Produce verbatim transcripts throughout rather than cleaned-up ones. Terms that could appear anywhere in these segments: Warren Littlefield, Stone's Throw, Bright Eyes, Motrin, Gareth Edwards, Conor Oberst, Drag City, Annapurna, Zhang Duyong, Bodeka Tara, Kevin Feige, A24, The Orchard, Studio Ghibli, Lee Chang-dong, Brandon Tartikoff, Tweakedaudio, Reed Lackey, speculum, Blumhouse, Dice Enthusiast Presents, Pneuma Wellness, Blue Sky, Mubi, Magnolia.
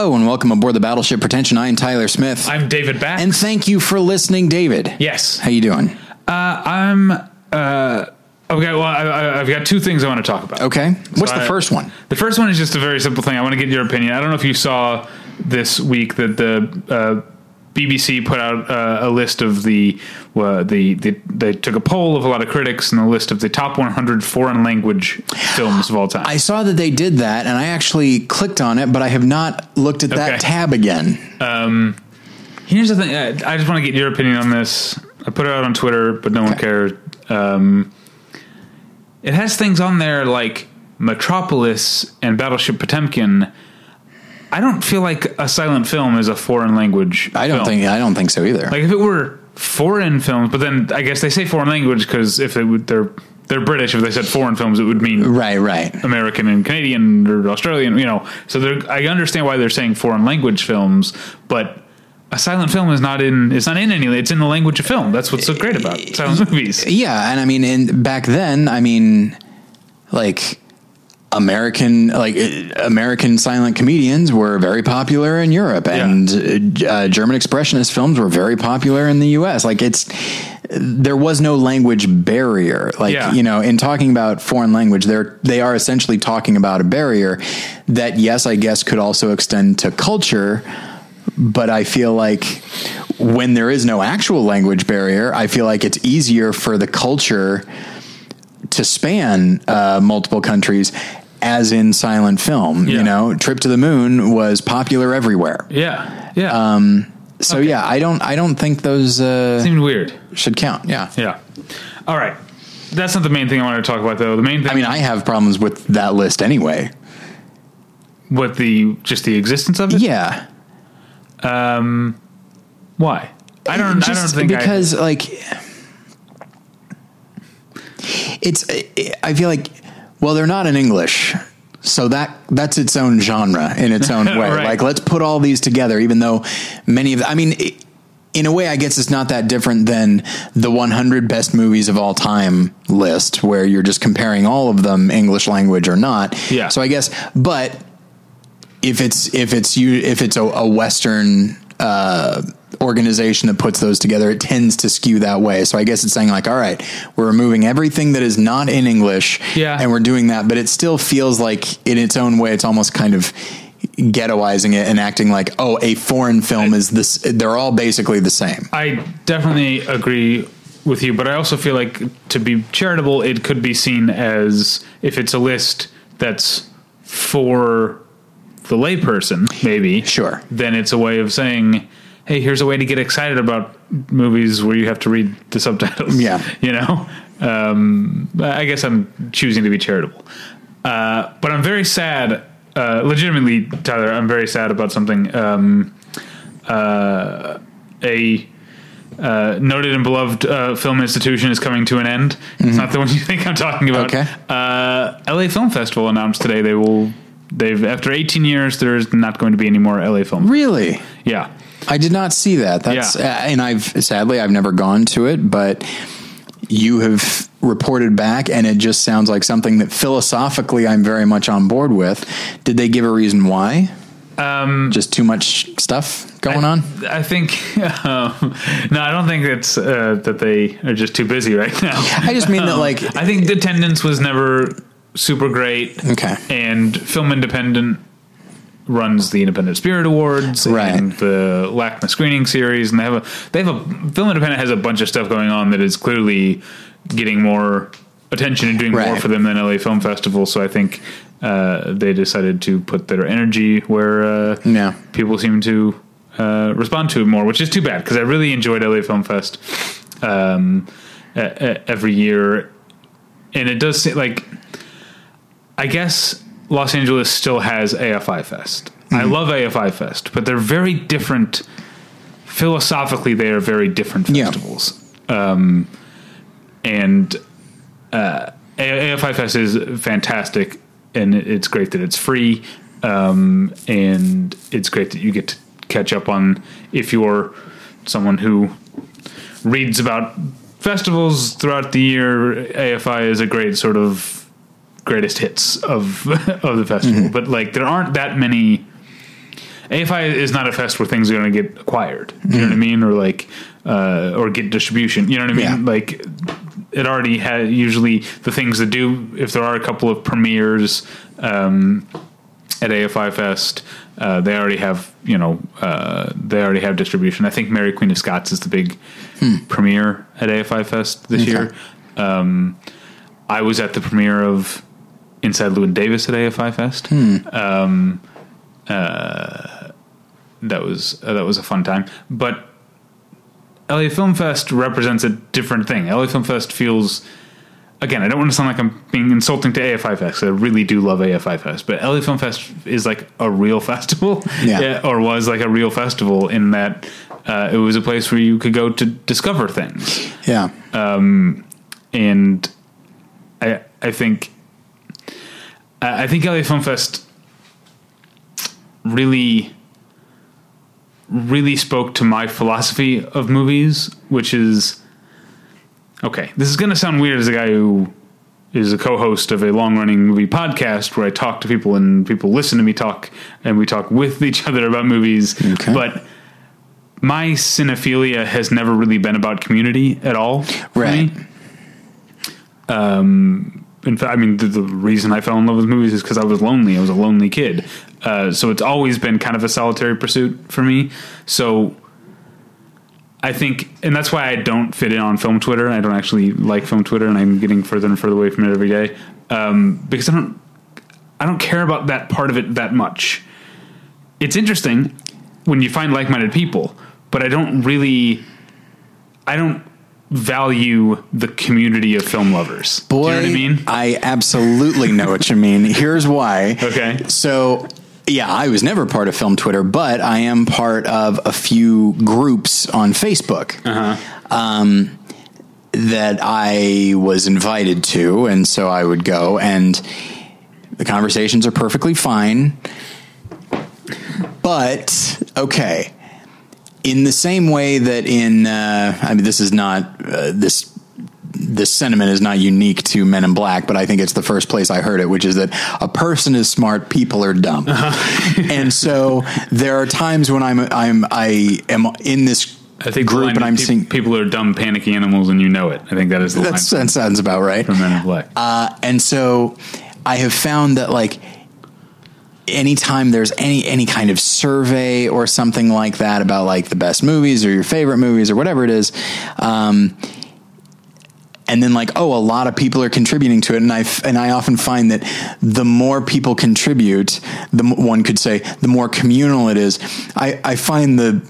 Hello and welcome aboard the Battleship Pretension. I am Tyler Smith. I'm David Back. And thank you for listening, David. Yes. How you doing? Uh, I'm... Uh, okay, well, I, I, I've got two things I want to talk about. Okay. What's so the I, first one? The first one is just a very simple thing. I want to get your opinion. I don't know if you saw this week that the... Uh, B B C put out uh, a list of the, uh, the the they took a poll of a lot of critics and a list of the top one hundred foreign language films of all time. I saw that they did that, and I actually clicked on it, but I have not looked at okay. that tab again. Um, here's the thing. I, I just want to get your opinion on this. I put it out on Twitter, but no okay. one cared. Um, it has things on there like Metropolis and Battleship Potemkin. I don't feel like a silent film is a foreign language I don't film. think I don't think so either. Like if it were foreign films, but then I guess they say foreign language because if they would, they're they're British. If they said foreign films, it would mean right, right, American and Canadian or Australian. You know, so I understand why they're saying foreign language films, but a silent film is not in it's not in any. It's in the language of film. That's what's so great about silent movies. Yeah, and I mean, in back then, I mean, like. American like American silent comedians were very popular in Europe, and yeah. uh, German expressionist films were very popular in the U S. Like it's there was no language barrier. Like yeah. you know, in talking about foreign language, they're they are essentially talking about a barrier that, yes, I guess could also extend to culture. But I feel like when there is no actual language barrier, I feel like it's easier for the culture to span uh, multiple countries, as in silent film. Yeah. You know, Trip to the Moon was popular everywhere. Yeah, yeah. Um, so okay. yeah, I don't, I don't think those uh, seemed weird should count. Yeah, yeah. All right, that's not the main thing I wanted to talk about, though. The main thing. I mean, I have problems with that list anyway. With the just the existence of it. Yeah. Um, why? I don't. Just I don't think because I, like. It's, I feel like, well, they're not in English, so that that's its own genre in its own way. Right. Like, let's put all these together, even though many of, I mean, it, in a way, I guess it's not that different than the one hundred best movies of all time list, where you're just comparing all of them, English language or not. Yeah. So I guess, but if it's, if it's you, if it's a, a Western, uh, organization that puts those together, it tends to skew that way. So I guess it's saying like, all right, we're removing everything that is not in English yeah. and we're doing that, but it still feels like in its own way, it's almost kind of ghettoizing it and acting like, oh, a foreign film I, is this, they're all basically the same. I definitely agree with you, but I also feel like to be charitable, it could be seen as if it's a list that's for the layperson, maybe. Sure. Then it's a way of saying, hey, here's a way to get excited about movies where you have to read the subtitles. Yeah. You know, um, I guess I'm choosing to be charitable, uh, but I'm very sad. Uh, legitimately, Tyler, I'm very sad about something. Um, uh, a uh, noted and beloved uh, film institution is coming to an end. Mm-hmm. It's not the one you think I'm talking about. Okay. Uh, L A Film Festival announced today they will. They've after eighteen years, there's not going to be any more L A film. Really? Yeah. I did not see that. That's yeah. uh, and I've sadly I've never gone to it, but you have reported back, and it just sounds like something that philosophically I'm very much on board with. Did they give a reason why? Um, just too much stuff going I, on. I think um, no, I don't think it's uh, that they are just too busy right now. I just mean um, that like I think the attendance was never super great. Okay, and Film Independent runs the Independent Spirit Awards right. and the LACMA screening series, and they have a they have a Film Independent has a bunch of stuff going on that is clearly getting more attention and doing right. more for them than L A Film Festival. So I think uh, they decided to put their energy where uh, yeah. people seem to uh, respond to it more, which is too bad because I really enjoyed L A Film Fest um, a, a, every year, and it does seem like I guess. Los Angeles still has A F I Fest. Mm-hmm. I love A F I Fest, but they're very different. Philosophically, they are very different festivals. Yeah. Um, and uh, A F I Fest is fantastic, and it's great that it's free, um, and it's great that you get to catch up on, if you're someone who reads about festivals throughout the year, A F I is a great sort of greatest hits of of the festival, mm-hmm. but like there aren't that many A five is not a fest where things are going to get acquired. You mm-hmm. know what I mean? Or like, uh, or get distribution. You know what I mean? Yeah. Like, it already had usually the things that do, if there are a couple of premieres um, at A F I Fest, uh, they already have, you know, uh, they already have distribution. I think Mary Queen of Scots is the big hmm. premiere at A F I Fest this okay. year. Um, I was at the premiere of Inside Llewyn Davis at A F I Fest. Hmm. Um, uh, that was, uh, that was a fun time, but L A Film Fest represents a different thing. L A Film Fest feels, again, I don't want to sound like I'm being insulting to A F I Fest. I really do love A F I Fest, but L A Film Fest is like a real festival, yeah. Yeah, or was like a real festival in that uh, it was a place where you could go to discover things. Yeah, um, and I I think I think L A Film Fest really. really spoke to my philosophy of movies, which is, okay, this is going to sound weird as a guy who is a co-host of a long-running movie podcast where I talk to people and people listen to me talk and we talk with each other about movies. Okay. But my cinephilia has never really been about community at all. Right. Me. Um, in fact, I mean, the, the reason I fell in love with movies is because I was lonely. I was a lonely kid. Uh, so it's always been kind of a solitary pursuit for me. So I think, and that's why I don't fit in on film Twitter. I don't actually like film Twitter, and I'm getting further and further away from it every day. Um, because I don't, I don't care about that part of it that much. It's interesting when you find like-minded people, but I don't really, I don't value the community of film lovers. Boy, do you know what I mean? I absolutely know what you mean. Here's why. Okay. So, yeah, I was never part of Film Twitter, but I am part of a few groups on Facebook uh-huh. um, that I was invited to, and so I would go, and the conversations are perfectly fine, but, okay, in the same way that in, uh, I mean, this is not, uh, this This sentiment is not unique to Men in Black, but I think it's the first place I heard it, which is that a person is smart, people are dumb. Uh-huh. And so there are times when I'm, I'm, I am in this I think group and I'm pe- seeing people are dumb, panicky animals, and you know it. I think that is the line. That sounds about right. From Men in Black. Uh, and so I have found that, like, anytime there's any, any kind of survey or something like that about, like, the best movies or your favorite movies or whatever it is, um, and then, like, oh, a lot of people are contributing to it. And I, f- and I often find that the more people contribute, the m- one could say, the more communal it is. I, I find the,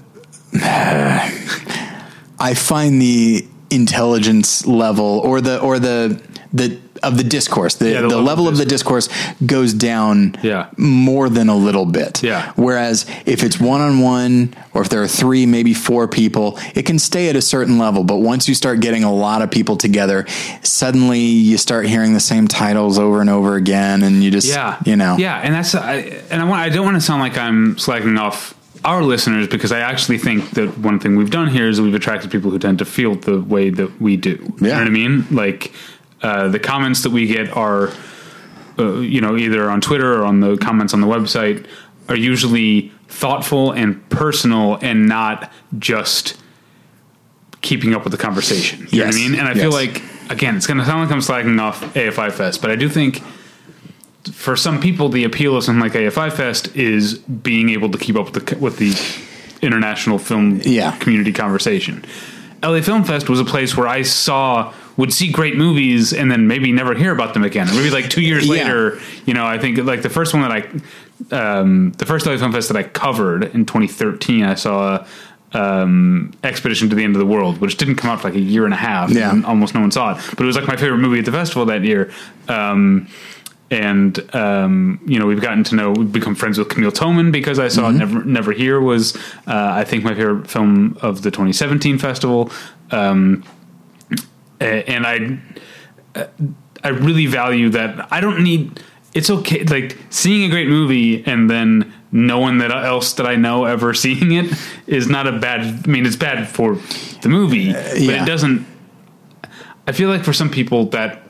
I find the intelligence level or the, or the, the, of the discourse, the, yeah, the, the level, level of the discourse goes down yeah. more than a little bit. Yeah. Whereas if it's one-on-one or if there are three, maybe four people, it can stay at a certain level. But once you start getting a lot of people together, suddenly you start hearing the same titles over and over again. And you just, yeah. you know, yeah. And that's, I, and I want, I don't want to sound like I'm slacking off our listeners, because I actually think that one thing we've done here is we've attracted people who tend to feel the way that we do. Yeah. You know what I mean? Like, Uh, the comments that we get are, uh, you know, either on Twitter or on the comments on the website are usually thoughtful and personal and not just keeping up with the conversation. You yes. know what I mean? And I yes. feel like, again, it's going to sound like I'm slacking off A F I Fest, but I do think for some people, the appeal of something like A F I Fest is being able to keep up with the, with the international film yeah. community conversation. L A Film Fest was a place where I saw, would see great movies and then maybe never hear about them again. Or maybe like two years yeah. later, you know, I think like the first one that I, um, the first L A Film Fest that I covered in twenty thirteen, I saw um, Expedition to the End of the World, which didn't come out for like a year and a half. Yeah. And almost no one saw it, but it was like my favorite movie at the festival that year. Um, and, um, you know, we've gotten to know, we've become friends with Camille Toman because I saw mm-hmm. Never, Never Here was, uh, I think my favorite film of the twenty seventeen festival. Um, and I, I really value that. I don't need, it's okay. Like seeing a great movie and then no one that else that I know ever seeing it is not a bad, I mean, it's bad for the movie, uh, yeah. but it doesn't, I feel like for some people that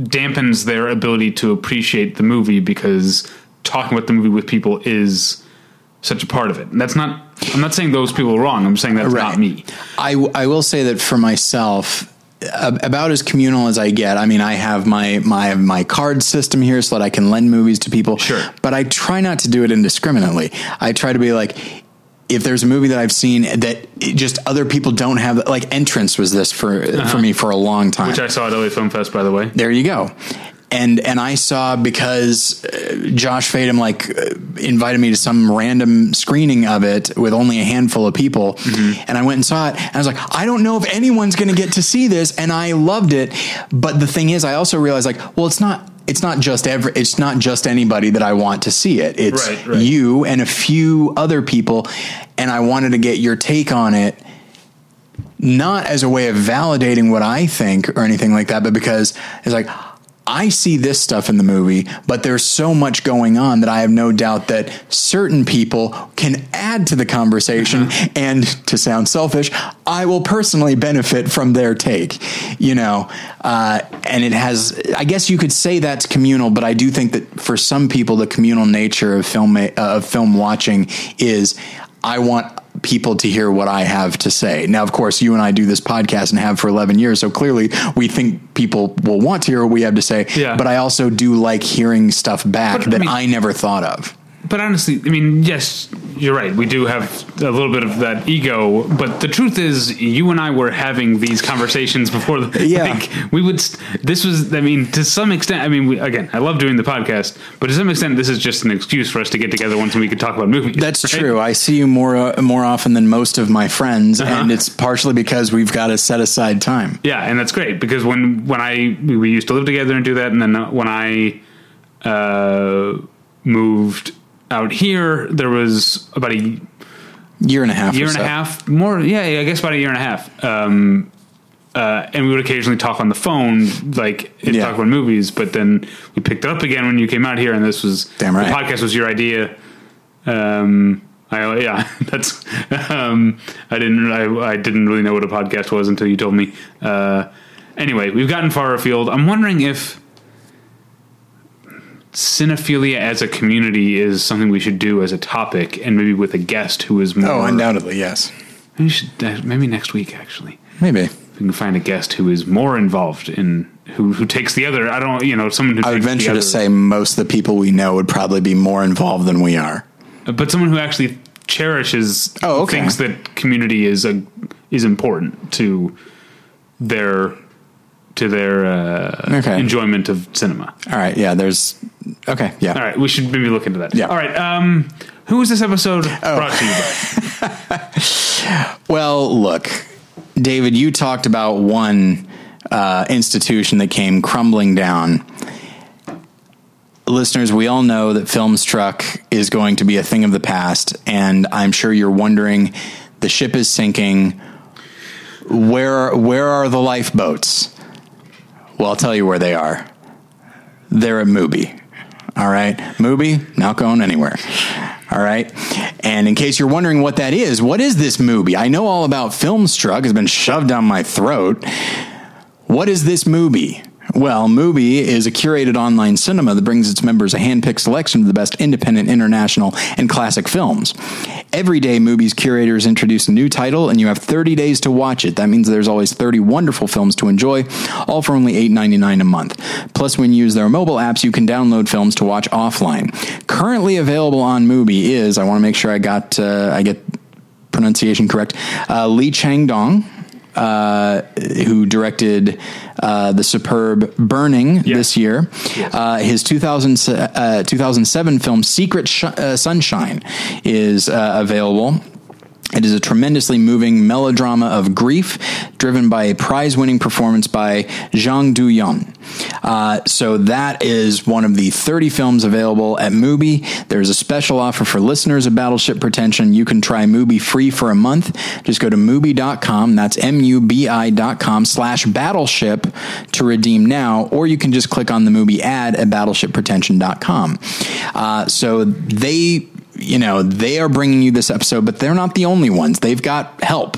dampens their ability to appreciate the movie because talking about the movie with people is such a part of it. And that's not, I'm not saying those people are wrong. I'm saying that's right. not me. I, w- I will say that for myself, about as communal as I get. I mean, I have my, my, my card system here so that I can lend movies to people, sure. but I try not to do it indiscriminately. I try to be like, if there's a movie that I've seen that just other people don't have, like Entrance was this for, uh-huh. for me for a long time, which I saw at L A Film Fest, by the way. There you go. And, and I saw because Josh Fadem like invited me to some random screening of it with only a handful of people. Mm-hmm. And I went and saw it. And I was like, I don't know if anyone's going to get to see this. And I loved it. But the thing is, I also realized like, well, it's not, it's not just every, it's not just anybody that I want to see it. It's right, right. you and a few other people. And I wanted to get your take on it. Not as a way of validating what I think or anything like that, but because it's like, I see this stuff in the movie, but there's so much going on that I have no doubt that certain people can add to the conversation. And to sound selfish, I will personally benefit from their take, you know, uh, and it has, I guess you could say that's communal, but I do think that for some people, the communal nature of film, uh, of film watching is I want people to hear what I have to say. Now, of course, you and I do this podcast and have for eleven years. So clearly we think people will want to hear what we have to say, yeah. but I also do like hearing stuff back but, that I, mean, I never thought of. But honestly, I mean, yes, you're right. We do have a little bit of that ego, but the truth is you and I were having these conversations before. The, yeah. Like, we would, this was, I mean, to some extent, I mean, we, again, I love doing the podcast, but to some extent, this is just an excuse for us to get together once and we could talk about movies. That's right? true. I see you more, uh, more often than most of my friends. Uh-huh. And it's partially because we've got to set aside time. Yeah. And that's great because when, when I, we used to live together and do that. And then when I, uh, moved out here, there was about a year and a half, year and so. a half more. Yeah, I guess about a year and a half. Um, uh, and we would occasionally talk on the phone, like and yeah. talk about movies, but then we picked it up again when you came out here and this was damn right. The podcast was your idea. Um, I, yeah, that's, um, I didn't, I, I didn't really know what a podcast was until you told me. Uh, anyway, we've gotten far afield. I'm wondering if cinephilia as a community is something we should do as a topic, and maybe with a guest who is more. Oh, undoubtedly, yes. Maybe, should, maybe next week, actually. Maybe we can find a guest who is more involved in who who takes the other. I don't, you know, someone who. I would venture to say most of the people we know would probably be more involved than we are. But someone who actually cherishes, oh, okay. thinks that community is a is important to their. to their uh, okay. enjoyment of cinema. All right. Yeah. There's okay. Yeah. All right. We should maybe look into that. Yeah. All right. Um, who is this episode oh. brought to you by? Well, look, David, you talked about one uh, institution that came crumbling down. Listeners, we all know that Filmstruck is going to be a thing of the past. And I'm sure you're wondering, the ship is sinking. Where, where are the lifeboats? Well, I'll tell you where they are. They're at Mubi. All right. Mubi, not going anywhere. All right. And in case you're wondering what that is, what is this Mubi? I know all about Filmstruck. It's been shoved down my throat. What is this Mubi? Well, Mubi is a curated online cinema that brings its members a hand-picked selection of the best independent, international, and classic films. Every day, Mubi's curators introduce a new title, and you have thirty days to watch it. That means there's always thirty wonderful films to enjoy, all for only eight dollars and ninety-nine cents a month. Plus, when you use their mobile apps, you can download films to watch offline. Currently available on Mubi is, I want to make sure I got uh, I get pronunciation correct, uh, Lee Chang-dong. Uh, who directed uh, the superb Burning yes. this year, yes. uh, his two thousand, uh, two thousand seven film Secret Sh- uh, Sunshine is uh, available. It is a tremendously moving melodrama of grief driven by a prize-winning performance by Zhang Duyong. Uh, so that is one of the thirty films available at Mubi. There's a special offer for listeners of Battleship Pretension. You can try Mubi free for a month. Just go to Mubi dot com, that's M U B I dot com slash Battleship to redeem now, or you can just click on the Mubi ad at Battleship Pretension dot com. Uh, so they, you know, they are bringing you this episode, but they're not the only ones. They've got help.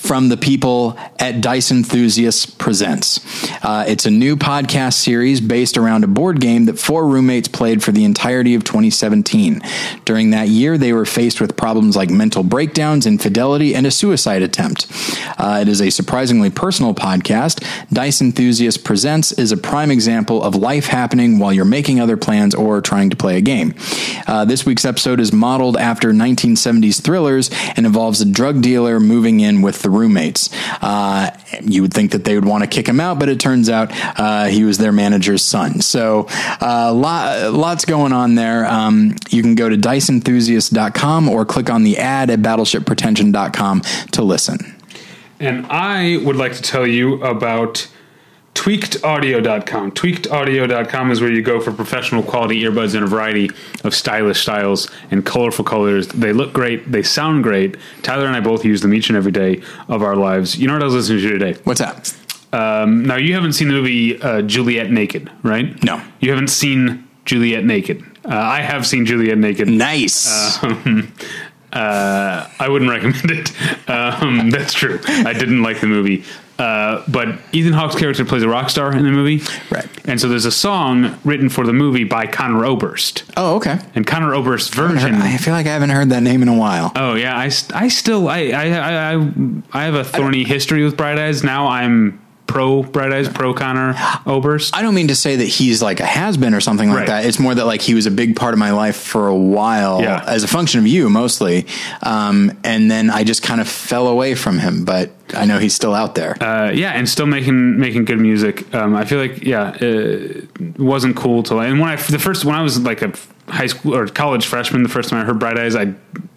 from the people at Dice Enthusiast Presents. Uh, it's a new podcast series based around a board game that four roommates played for the entirety of twenty seventeen. During that year, they were faced with problems like mental breakdowns, infidelity, and a suicide attempt. Uh, it is a surprisingly personal podcast. Dice Enthusiast Presents is a prime example of life happening while you're making other plans or trying to play a game. Uh, this week's episode is modeled after nineteen seventies thrillers and involves a drug dealer moving in with the roommates. Uh, you would think that they would want to kick him out, but it turns out uh, he was their manager's son. So uh, lot, lots going on there. Um, you can go to dice enthusiast dot com or click on the ad at battleship pretension dot com to listen. And I would like to tell you about tweaked audio dot com. tweaked audio dot com is where you go for professional quality earbuds in a variety of stylish styles and colorful colors. They look great. They sound great. Tyler and I both use them each and every day of our lives. You know what I was listening to today? What's that? Um, now, you haven't seen the movie uh, Juliet Naked, right? No. You haven't seen Juliet Naked. Uh, I have seen Juliet Naked. Nice. Uh, uh, I wouldn't recommend it. Um, that's true. I didn't like the movie. Uh, but Ethan Hawke's character plays a rock star in the movie. Right. And so there's a song written for the movie by Conor Oberst. Oh, okay. And Conor Oberst's version. I, heard, I feel like I haven't heard that name in a while. Oh, yeah. I, I still, I, I, I, I have a thorny history with Bright Eyes. Now I'm pro Bright Eyes, pro Conor Oberst. I don't mean to say that he's like a has-been or something like right. that. It's more that like he was a big part of my life for a while yeah. as a function of you mostly. Um, and then I just kind of fell away from him, but I know he's still out there. Uh, yeah. And still making, making good music. Um, I feel like, yeah, it wasn't cool till I, and when I, the first, when I was like a high school or college freshman, the first time I heard Bright Eyes, I,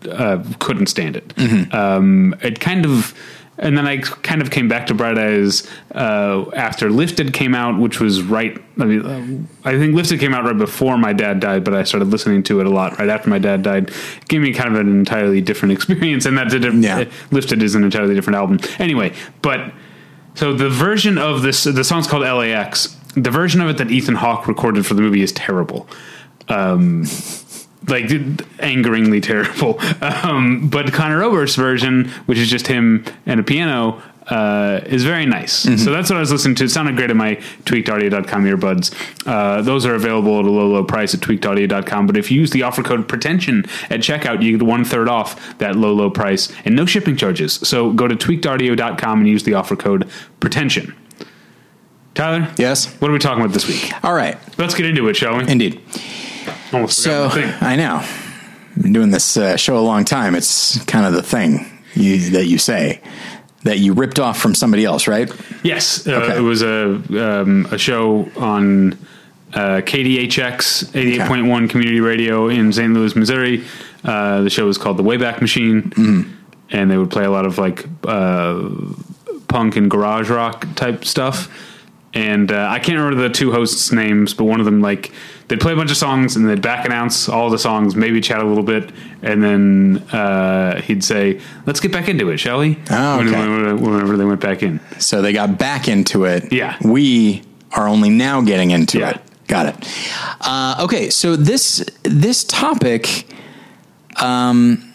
uh, couldn't stand it. Mm-hmm. Um, it kind of, and then I kind of came back to Bright Eyes uh, after Lifted came out, which was right. I mean, I think Lifted came out right before my dad died, but I started listening to it a lot right after my dad died. It gave me kind of an entirely different experience, and that's a different. Yeah. Lifted is an entirely different album, anyway. But so the version of this, the song's called L A X. The version of it that Ethan Hawke recorded for the movie is terrible. Um, like angeringly terrible. Um, but Conor Oberst's version, which is just him and a piano, uh, is very nice. Mm-hmm. So that's what I was listening to. It sounded great in my tweaked audio dot com earbuds. Uh, those are available at a low, low price at tweaked audio dot com. But if you use the offer code pretension at checkout, you get one third off that low, low price and no shipping charges. So go to tweaked audio dot com and use the offer code pretension. Tyler? Yes. What are we talking about this week? All right. Let's get into it, shall we? Indeed. Almost so I know I've been doing this uh, show a long time. It's kind of the thing you, that you say that you ripped off from somebody else, right? Yes. Uh, okay. It was a, um, a show on uh, K D H X eighty-eight point one okay. community radio in Saint Louis, Missouri. Uh, the show was called The Wayback Machine mm-hmm. and they would play a lot of like uh, punk and garage rock type stuff. And uh, I can't remember the two hosts' names, but one of them, like, they'd play a bunch of songs and they'd back announce all the songs, maybe chat a little bit, and then uh, he'd say, let's get back into it, shall we? Oh, okay. Whenever, whenever they went back in. So they got back into it. Yeah. We are only now getting into yeah. it. Got it. Uh, okay, so this this topic um,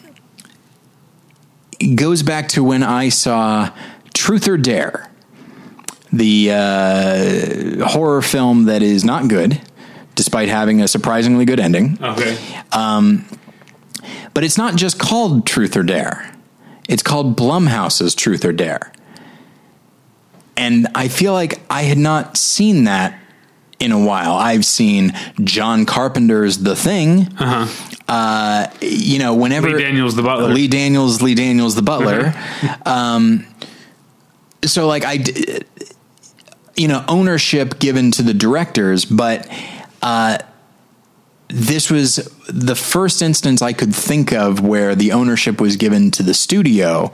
goes back to when I saw Truth or Dare. The uh, horror film that is not good, despite having a surprisingly good ending. Okay. Um, but it's not just called Truth or Dare. It's called Blumhouse's Truth or Dare. And I feel like I had not seen that in a while. I've seen John Carpenter's The Thing. Uh-huh. Uh, you know, whenever... Lee Daniels the Butler. Lee Daniels, Lee Daniels the Butler. um, so, like, I... D- you know, ownership given to the directors, but uh, this was the first instance I could think of where the ownership was given to the studio,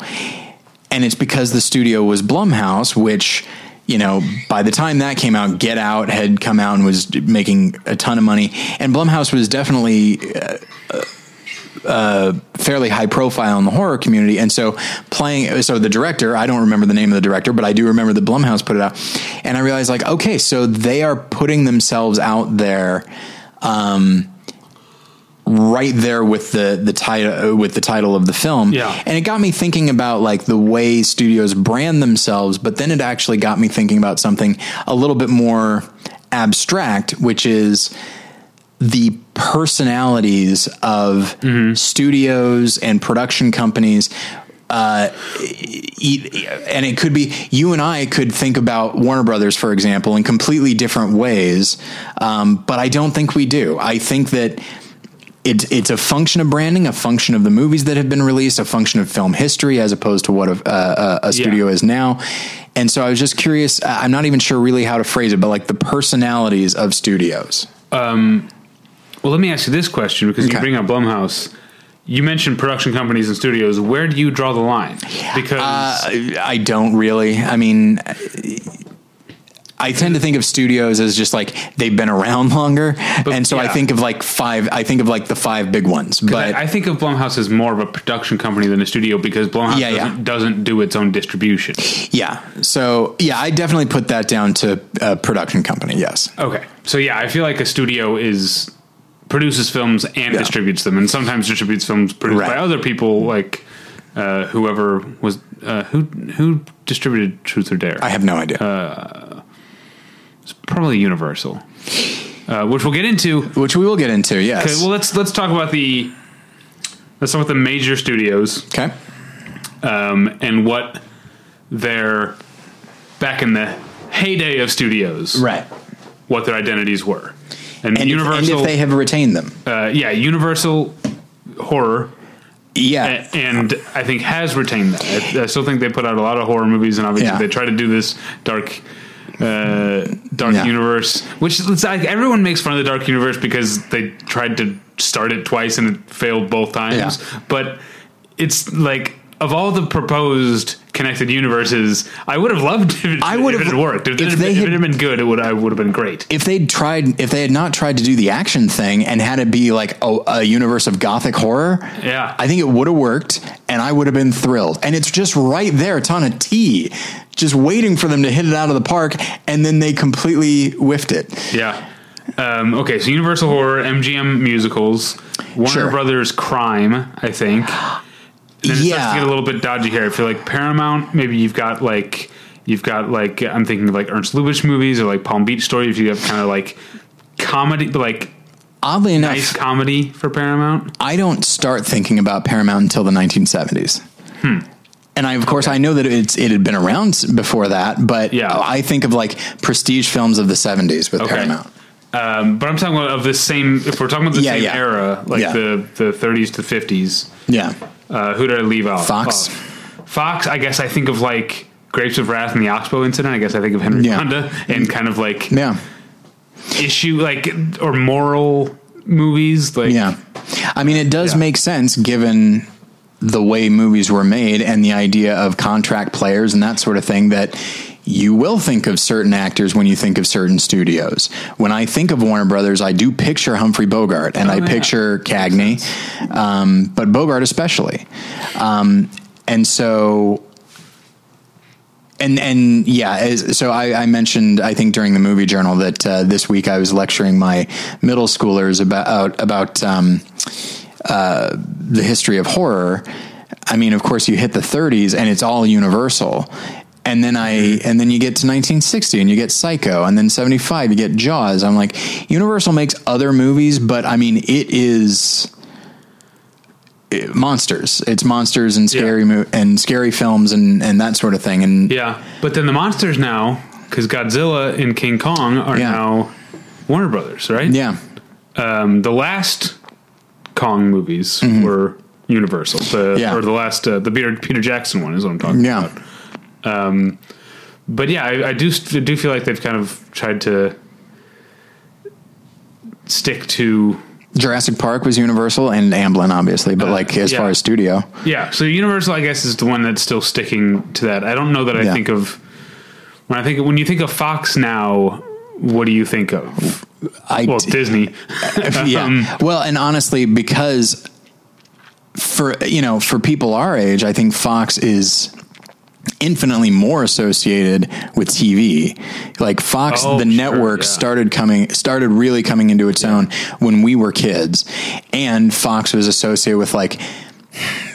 and it's because the studio was Blumhouse, which, you know, by the time that came out, Get Out had come out and was making a ton of money, and Blumhouse was definitely... Uh, uh, Uh, fairly high profile in the horror community. And so playing, so the director, I don't remember the name of the director, but I do remember that Blumhouse put it out. And I realized like, okay, so they are putting themselves out there um, right there with the the title with the title of the film. Yeah. And it got me thinking about like the way studios brand themselves, but then it actually got me thinking about something a little bit more abstract, which is the personalities of mm-hmm. studios and production companies. Uh, and it could be, you and I could think about Warner Brothers, for example, in completely different ways. Um, but I don't think we do. I think that it's, it's a function of branding, a function of the movies that have been released, a function of film history, as opposed to what a, uh, a studio yeah. is now. And so I was just curious, I'm not even sure really how to phrase it, but like the personalities of studios. Um, well, let me ask you this question, because okay. you bring up Blumhouse. You mentioned production companies and studios. Where do you draw the line? Because uh, I don't really. I mean, I tend to think of studios as just like they've been around longer, but, and so yeah. I think of like five. I think of like the five big ones. But I, I think of Blumhouse as more of a production company than a studio, because Blumhouse yeah, doesn't, yeah. doesn't do its own distribution. Yeah. So yeah, I definitely put that down to a production company. Yes. Okay. So yeah, I feel like a studio is. Produces films and yeah. distributes them, and sometimes distributes films produced right. by other people, like uh, whoever was uh, who who distributed Truth or Dare. I have no idea. Uh, it's probably Universal, uh, which we'll get into. Which we will get into. Yes. Well, let's let's talk about the let's talk about the major studios. Okay. Um, and what their back in the heyday of studios, right? What their identities were. And, and, Universal, if, and if they have retained them. Uh, yeah, Universal Horror. Yeah. A, and I think has retained that. I, I still think they put out a lot of horror movies, and obviously yeah. they try to do this dark uh, dark yeah. universe, which it's like everyone makes fun of the dark universe because they tried to start it twice and it failed both times. Yeah. But it's like... Of all the proposed connected universes, I would have loved if it, I would if have, it had worked. If, if, it, they if had, it had been good, it would I would have been great. If they'd tried, if they had not tried to do the action thing and had it be like a, a universe of gothic horror, yeah, I think it would have worked, and I would have been thrilled. And it's just right there, a ton of tea, just waiting for them to hit it out of the park, and then they completely whiffed it. Yeah. Um, okay, so Universal Horror, M G M Musicals, Warner sure. Brothers Crime, I think. And then it yeah. starts to get a little bit dodgy here. I feel like Paramount, maybe you've got like, you've got like, I'm thinking of like Ernst Lubitsch movies or like Palm Beach Story. If you have kind of like comedy, but like oddly enough, nice comedy for Paramount. I don't start thinking about Paramount until the nineteen seventies. Hmm. And I, of course, okay. I know that it's it had been around before that, but yeah. I think of like prestige films of the seventies with okay. Paramount. Um, but I'm talking about of the same, if we're talking about the yeah, same yeah. era, like yeah. the, the thirties to fifties. Yeah. Uh, who did I leave out? Fox. Oh. Fox, I guess I think of like Grapes of Wrath and the Oxbow Incident. I guess I think of Henry yeah. Fonda and kind of like yeah. issue like or moral movies. Like, yeah. I mean, it does yeah. make sense given the way movies were made and the idea of contract players and that sort of thing that you will think of certain actors when you think of certain studios. When I think of Warner Brothers, I do picture Humphrey Bogart and oh, I yeah. picture Cagney, um, but Bogart especially. Um, and so, and, and yeah, as, so I, I mentioned, I think during the Movie Journal that uh, this week I was lecturing my middle schoolers about, about um, uh, the history of horror. I mean, of course you hit the thirties and it's all Universal. And then I, and then you get to nineteen sixty and you get Psycho, and then seventy-five, you get Jaws. I'm like, Universal makes other movies, but I mean, it is it, monsters. It's monsters and scary yeah. mo- and scary films and, and that sort of thing. And yeah, but then the monsters now, cause Godzilla and King Kong are yeah. now Warner Brothers, right? Yeah. Um, the last Kong movies mm-hmm. were Universal, the, yeah. or the last, uh, the Peter, Peter Jackson one is what I'm talking yeah. about. Um, but yeah, I, I do I do feel like they've kind of tried to stick to Jurassic Park was Universal and Amblin, obviously, but uh, like as yeah. far as studio, yeah. So Universal, I guess, is the one that's still sticking to that. I don't know that I yeah. think of when I think when you think of Fox now. What do you think of? I well, d- Disney, yeah. Um, well, and honestly, because for you know, for people our age, I think Fox is. infinitely more associated with T V. Like Fox, oh, the sure, network yeah. started coming, started really coming into its yeah. own when we were kids. And Fox was associated with, like,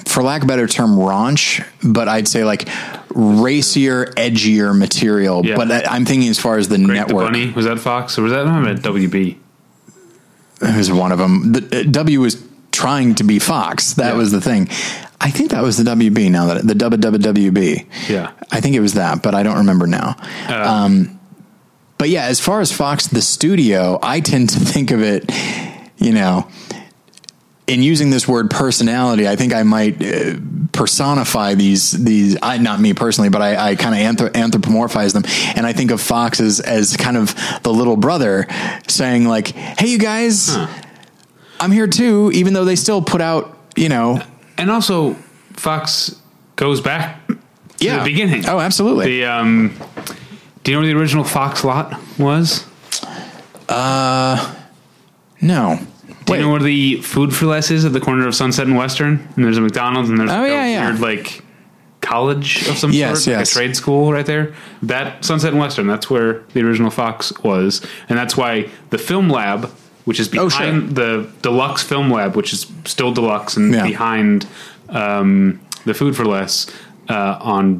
for lack of a better term, raunch, but I'd say like racier, edgier material. Yeah. But I'm thinking as far as the Greg network. The Bunny, was that Fox or was that W B? It was one of them. The, uh, W was trying to be Fox. That yeah. was the thing. I think that was the W B now that the W W W B. Yeah. I think it was that, but I don't remember now. Uh, um, but yeah, as far as Fox, the studio, I tend to think of it, you know, in using this word personality, I think I might uh, personify these, these, I, not me personally, but I, I kind of anthropomorphize them. And I think of Fox as, as kind of the little brother saying like, hey, you guys, huh. I'm here too, even though they still put out, you know. And also Fox goes back to yeah. the beginning. Oh, absolutely. The, um, do you know where the original Fox lot was? Uh, no. Do you Wait. know where the Food for Less is at the corner of Sunset and Western? And there's a McDonald's and there's oh, like yeah, a yeah. weird like college of some yes, sort, yes. like a trade school right there. That Sunset and Western, that's where the original Fox was. And that's why the film lab, which is behind oh, sure. the Deluxe Film Lab, which is still Deluxe and yeah. behind um, the Food for Less uh, on,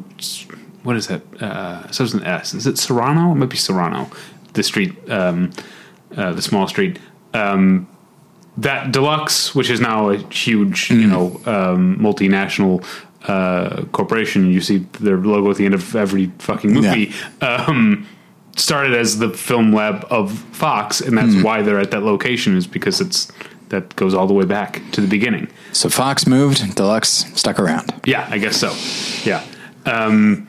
what is that? Uh, so it's an S. Is it Serrano? It might be Serrano. The street, um, uh, the small street. Um, That Deluxe, which is now a huge, you know, um, multinational uh, corporation, you see their logo at the end of every fucking movie, yeah. um, started as the film lab of Fox, and that's mm. why they're at that location, is because it's that goes all the way back to the beginning. So Fox moved, Deluxe stuck around. Yeah, I guess so. Yeah. Um,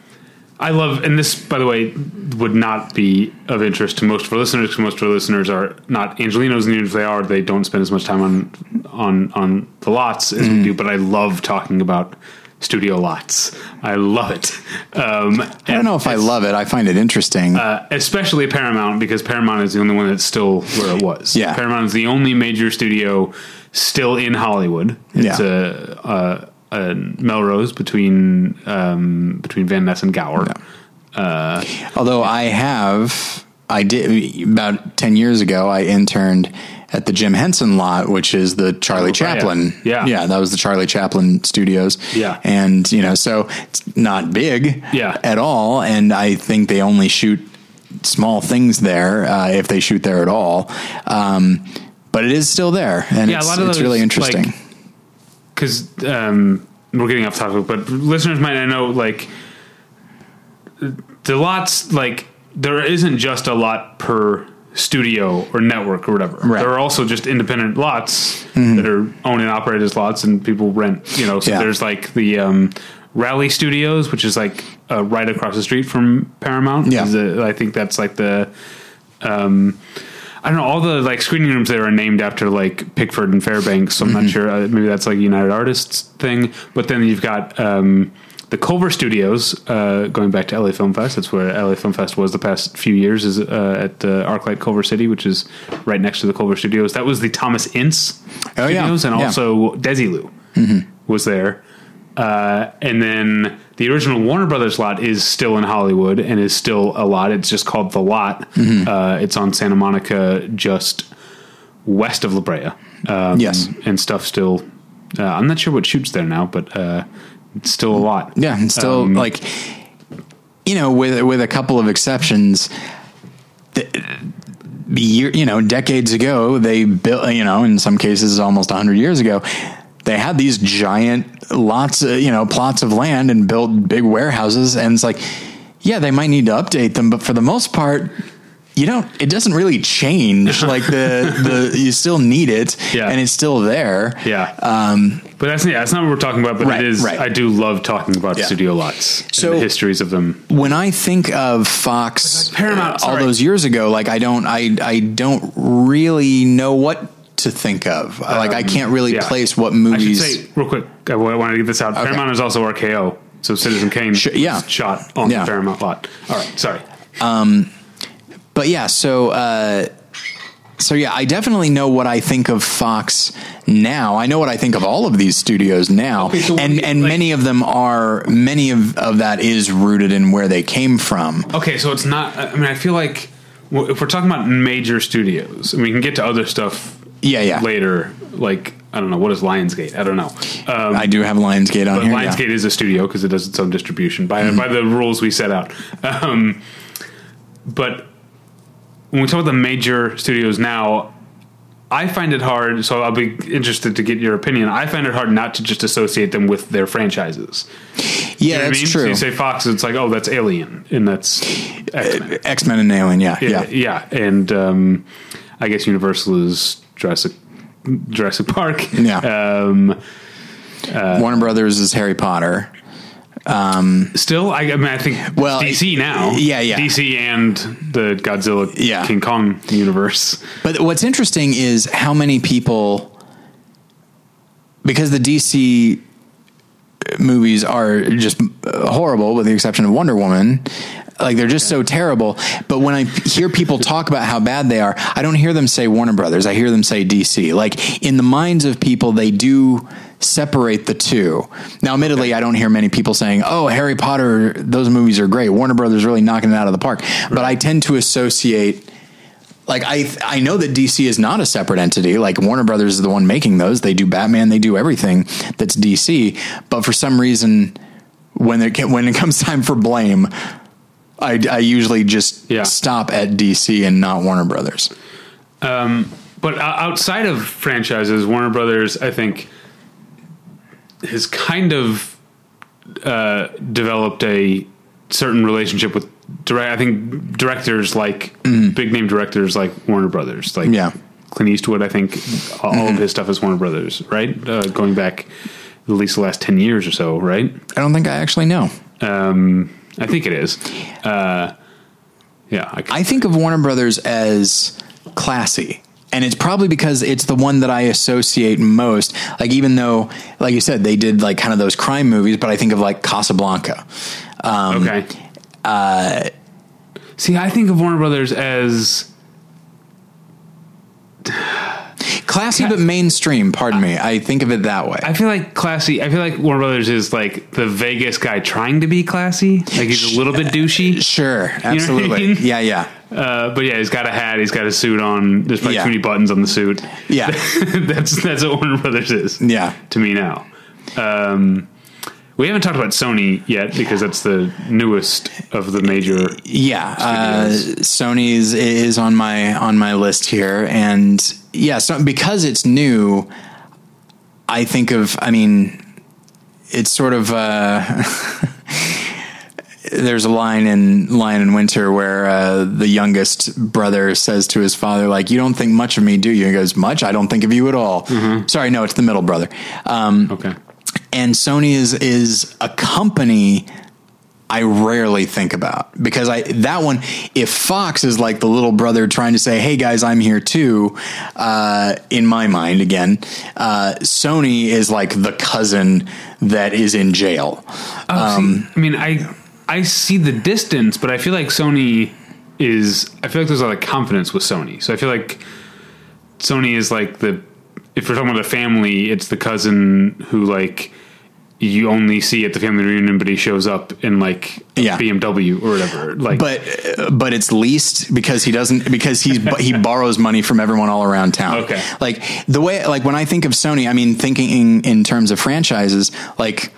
I love, and this, by the way, would not be of interest to most of our listeners, because most of our listeners are not Angelenos, and even if they are, they don't spend as much time on on on the lots as mm. we do, but I love talking about studio lots. I love it. Um, I don't know if I love it. I find it interesting. Uh, especially Paramount, because Paramount is the only one that's still where it was. Yeah. Paramount is the only major studio still in Hollywood. It's yeah. a... Uh, Uh, Melrose between um, between Van Ness and Gower. Yeah. Uh, Although I have, I did about ten years ago. I interned at the Jim Henson lot, which is the Charlie oh, Chaplin. Right. Yeah, yeah, that was the Charlie Chaplin Studios. Yeah, and you know, so it's not big. Yeah. At all, and I think they only shoot small things there uh, if they shoot there at all. Um, but it is still there, and yeah, it's, a lot of it's those, really interesting. Like, because um, we're getting off topic, but listeners might not know, like, the lots, like, there isn't just a lot per studio or network or whatever. Right. There are also just independent lots mm-hmm. that are owned and operated as lots, and people rent, you know. So yeah. there's, like, the um, Raleigh Studios, which is, like, uh, right across the street from Paramount. Yeah. The, I think that's, like, the... Um, I don't know, all the, like, screening rooms there are named after, like, Pickford and Fairbanks, so I'm mm-hmm. not sure. Uh, maybe that's, like, a United Artists thing. But then you've got um, the Culver Studios, uh, going back to L A Film Fest. That's where L A Film Fest was the past few years, is uh, at the uh, ArcLight Culver City, which is right next to the Culver Studios. That was the Thomas Ince oh, Studios, yeah. and yeah. also Desilu mm-hmm. was there. Uh, and then the original Warner Brothers lot is still in Hollywood and is still a lot. It's just called The Lot. Mm-hmm. Uh, it's on Santa Monica, just west of La Brea. Um, yes. And stuff still, uh, I'm not sure what shoots there now, but, uh, it's still a lot. Yeah. And still um, like, you know, with, with a couple of exceptions, the, the year, you know, decades ago, they built, you know, in some cases almost a hundred years ago, they had these giant lots of, you know, plots of land and built big warehouses. And it's like, yeah, they might need to update them. But for the most part, you don't, it doesn't really change. Like the, the, you still need it yeah. and it's still there. Yeah. Um, but that's, yeah, that's not what we're talking about, but right, it is, right. I do love talking about yeah. studio lots so and the histories of them. When I think of Fox, like Paramount, uh, all those years ago, like I don't, I, I don't really know what to think of. Um, like I can't really yeah. place what movies. I should say real quick, I wanted to get this out. Okay. Paramount is also R K O, so Citizen Kane Sh- yeah. was shot on yeah. the Paramount lot. All right, sorry. Um, but yeah, so uh, So yeah, I definitely know what I think of Fox now. I know what I think of all of these studios now. Okay, so and you, and like, many of them are, many of, of that is rooted in where they came from. Okay, so it's not, I mean, I feel like if we're talking about major studios, and we can get to other stuff yeah, yeah. later, like, I don't know, what is Lionsgate? I don't know. Um, I do have Lionsgate on but here. Lionsgate yeah. is a studio because it does its own distribution by, mm-hmm. by the rules we set out. Um, but... when we talk about the major studios now, I find it hard, so I'll be interested to get your opinion. I find it hard not to just associate them with their franchises. Yeah, you know that's what I mean? True. So you say Fox, it's like, oh, that's Alien, and that's X-Men. Uh, X-Men and Alien, yeah. Yeah, yeah. yeah. And um, I guess Universal is Jurassic, Jurassic Park. Yeah. Um, uh, Warner Brothers is Harry Potter. Um, Still, I, I mean, I think well, D C now. Yeah, yeah. D C and the Godzilla yeah. King Kong universe. But what's interesting is how many people, because the D C movies are just horrible, with the exception of Wonder Woman. Like, they're just yeah. so terrible. But when I hear people talk about how bad they are, I don't hear them say Warner Brothers. I hear them say D C. Like, in the minds of people, they do separate the two. Now, admittedly, okay. I don't hear many people saying, oh, Harry Potter, those movies are great. Warner Brothers really knocking it out of the park. Right. But I tend to associate... Like, I I know that D C is not a separate entity. Like, Warner Brothers is the one making those. They do Batman. They do everything that's D C. But for some reason, when, there, when it comes time for blame... I, I usually just yeah. stop at D C and not Warner Brothers. Um, but outside of franchises, Warner Brothers, I think, has kind of uh, developed a certain relationship with direct. I think directors like mm-hmm. big name directors like Warner Brothers, like yeah. Clint Eastwood. I think all mm-hmm. of his stuff is Warner Brothers, right? Uh, going back at least the last ten years or so, right? I don't think I actually know. Um, I think it is. Uh, yeah. I, I think of Warner Brothers as classy, and it's probably because it's the one that I associate most. Like, even though, like you said, they did like kind of those crime movies, but I think of like Casablanca. Um, okay. Uh, See, I think of Warner Brothers as classy, but mainstream. Pardon me. I think of it that way. I feel like classy. I feel like Warner Brothers is like the Vegas guy trying to be classy. Like, he's a little bit douchey. Sure. Absolutely. You know what I mean? Yeah. Yeah. Uh, but yeah, he's got a hat. He's got a suit on. There's probably yeah. too many buttons on the suit. Yeah. that's, that's what Warner Brothers is. Yeah. To me now. Um, we haven't talked about Sony yet because that's the newest of the major. Yeah. Uh, Sony's is on my, on my list here. And, yeah, so because it's new, I think of, I mean, it's sort of, uh, there's a line in Lion in Winter where uh, the youngest brother says to his father, like, you don't think much of me, do you? He goes, much? I don't think of you at all. Mm-hmm. Sorry, no, it's the middle brother. Um, okay. And Sony is, is a company I rarely think about, because I, that one, if Fox is like the little brother trying to say, hey guys, I'm here too. Uh, in my mind, again, uh, Sony is like the cousin that is in jail. Oh, um, see, I mean, I, I see the distance, but I feel like Sony is, I feel like there's a lot of confidence with Sony. So I feel like Sony is like the, if we're talking about a family, it's the cousin who like, you only see at the family reunion, but he shows up in like yeah. B M W or whatever. Like, but but it's leased because he doesn't because he's he borrows money from everyone all around town. Okay, like the way like when I think of Sony, I mean thinking in, in terms of franchises. Like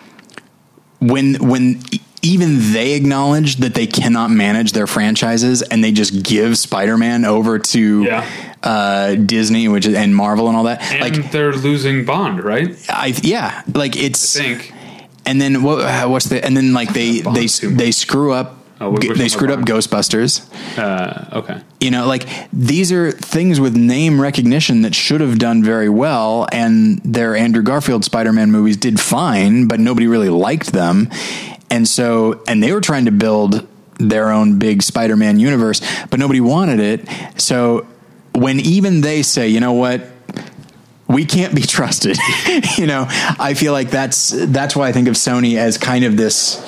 when when even they acknowledge that they cannot manage their franchises, and they just give Spider-Man over to yeah. uh, Disney, which is, and Marvel and all that. And like they're losing Bond, right? I yeah, like it's. I think. And then what, what's the? And then like they they they screw up. Oh, they screwed up Ghostbusters. Uh, okay. You know, like these are things with name recognition that should have done very well, and their Andrew Garfield Spider-Man movies did fine, but nobody really liked them. And so, and they were trying to build their own big Spider-Man universe, but nobody wanted it. So when even they say, you know what, we can't be trusted, you know, I feel like that's, that's why I think of Sony as kind of this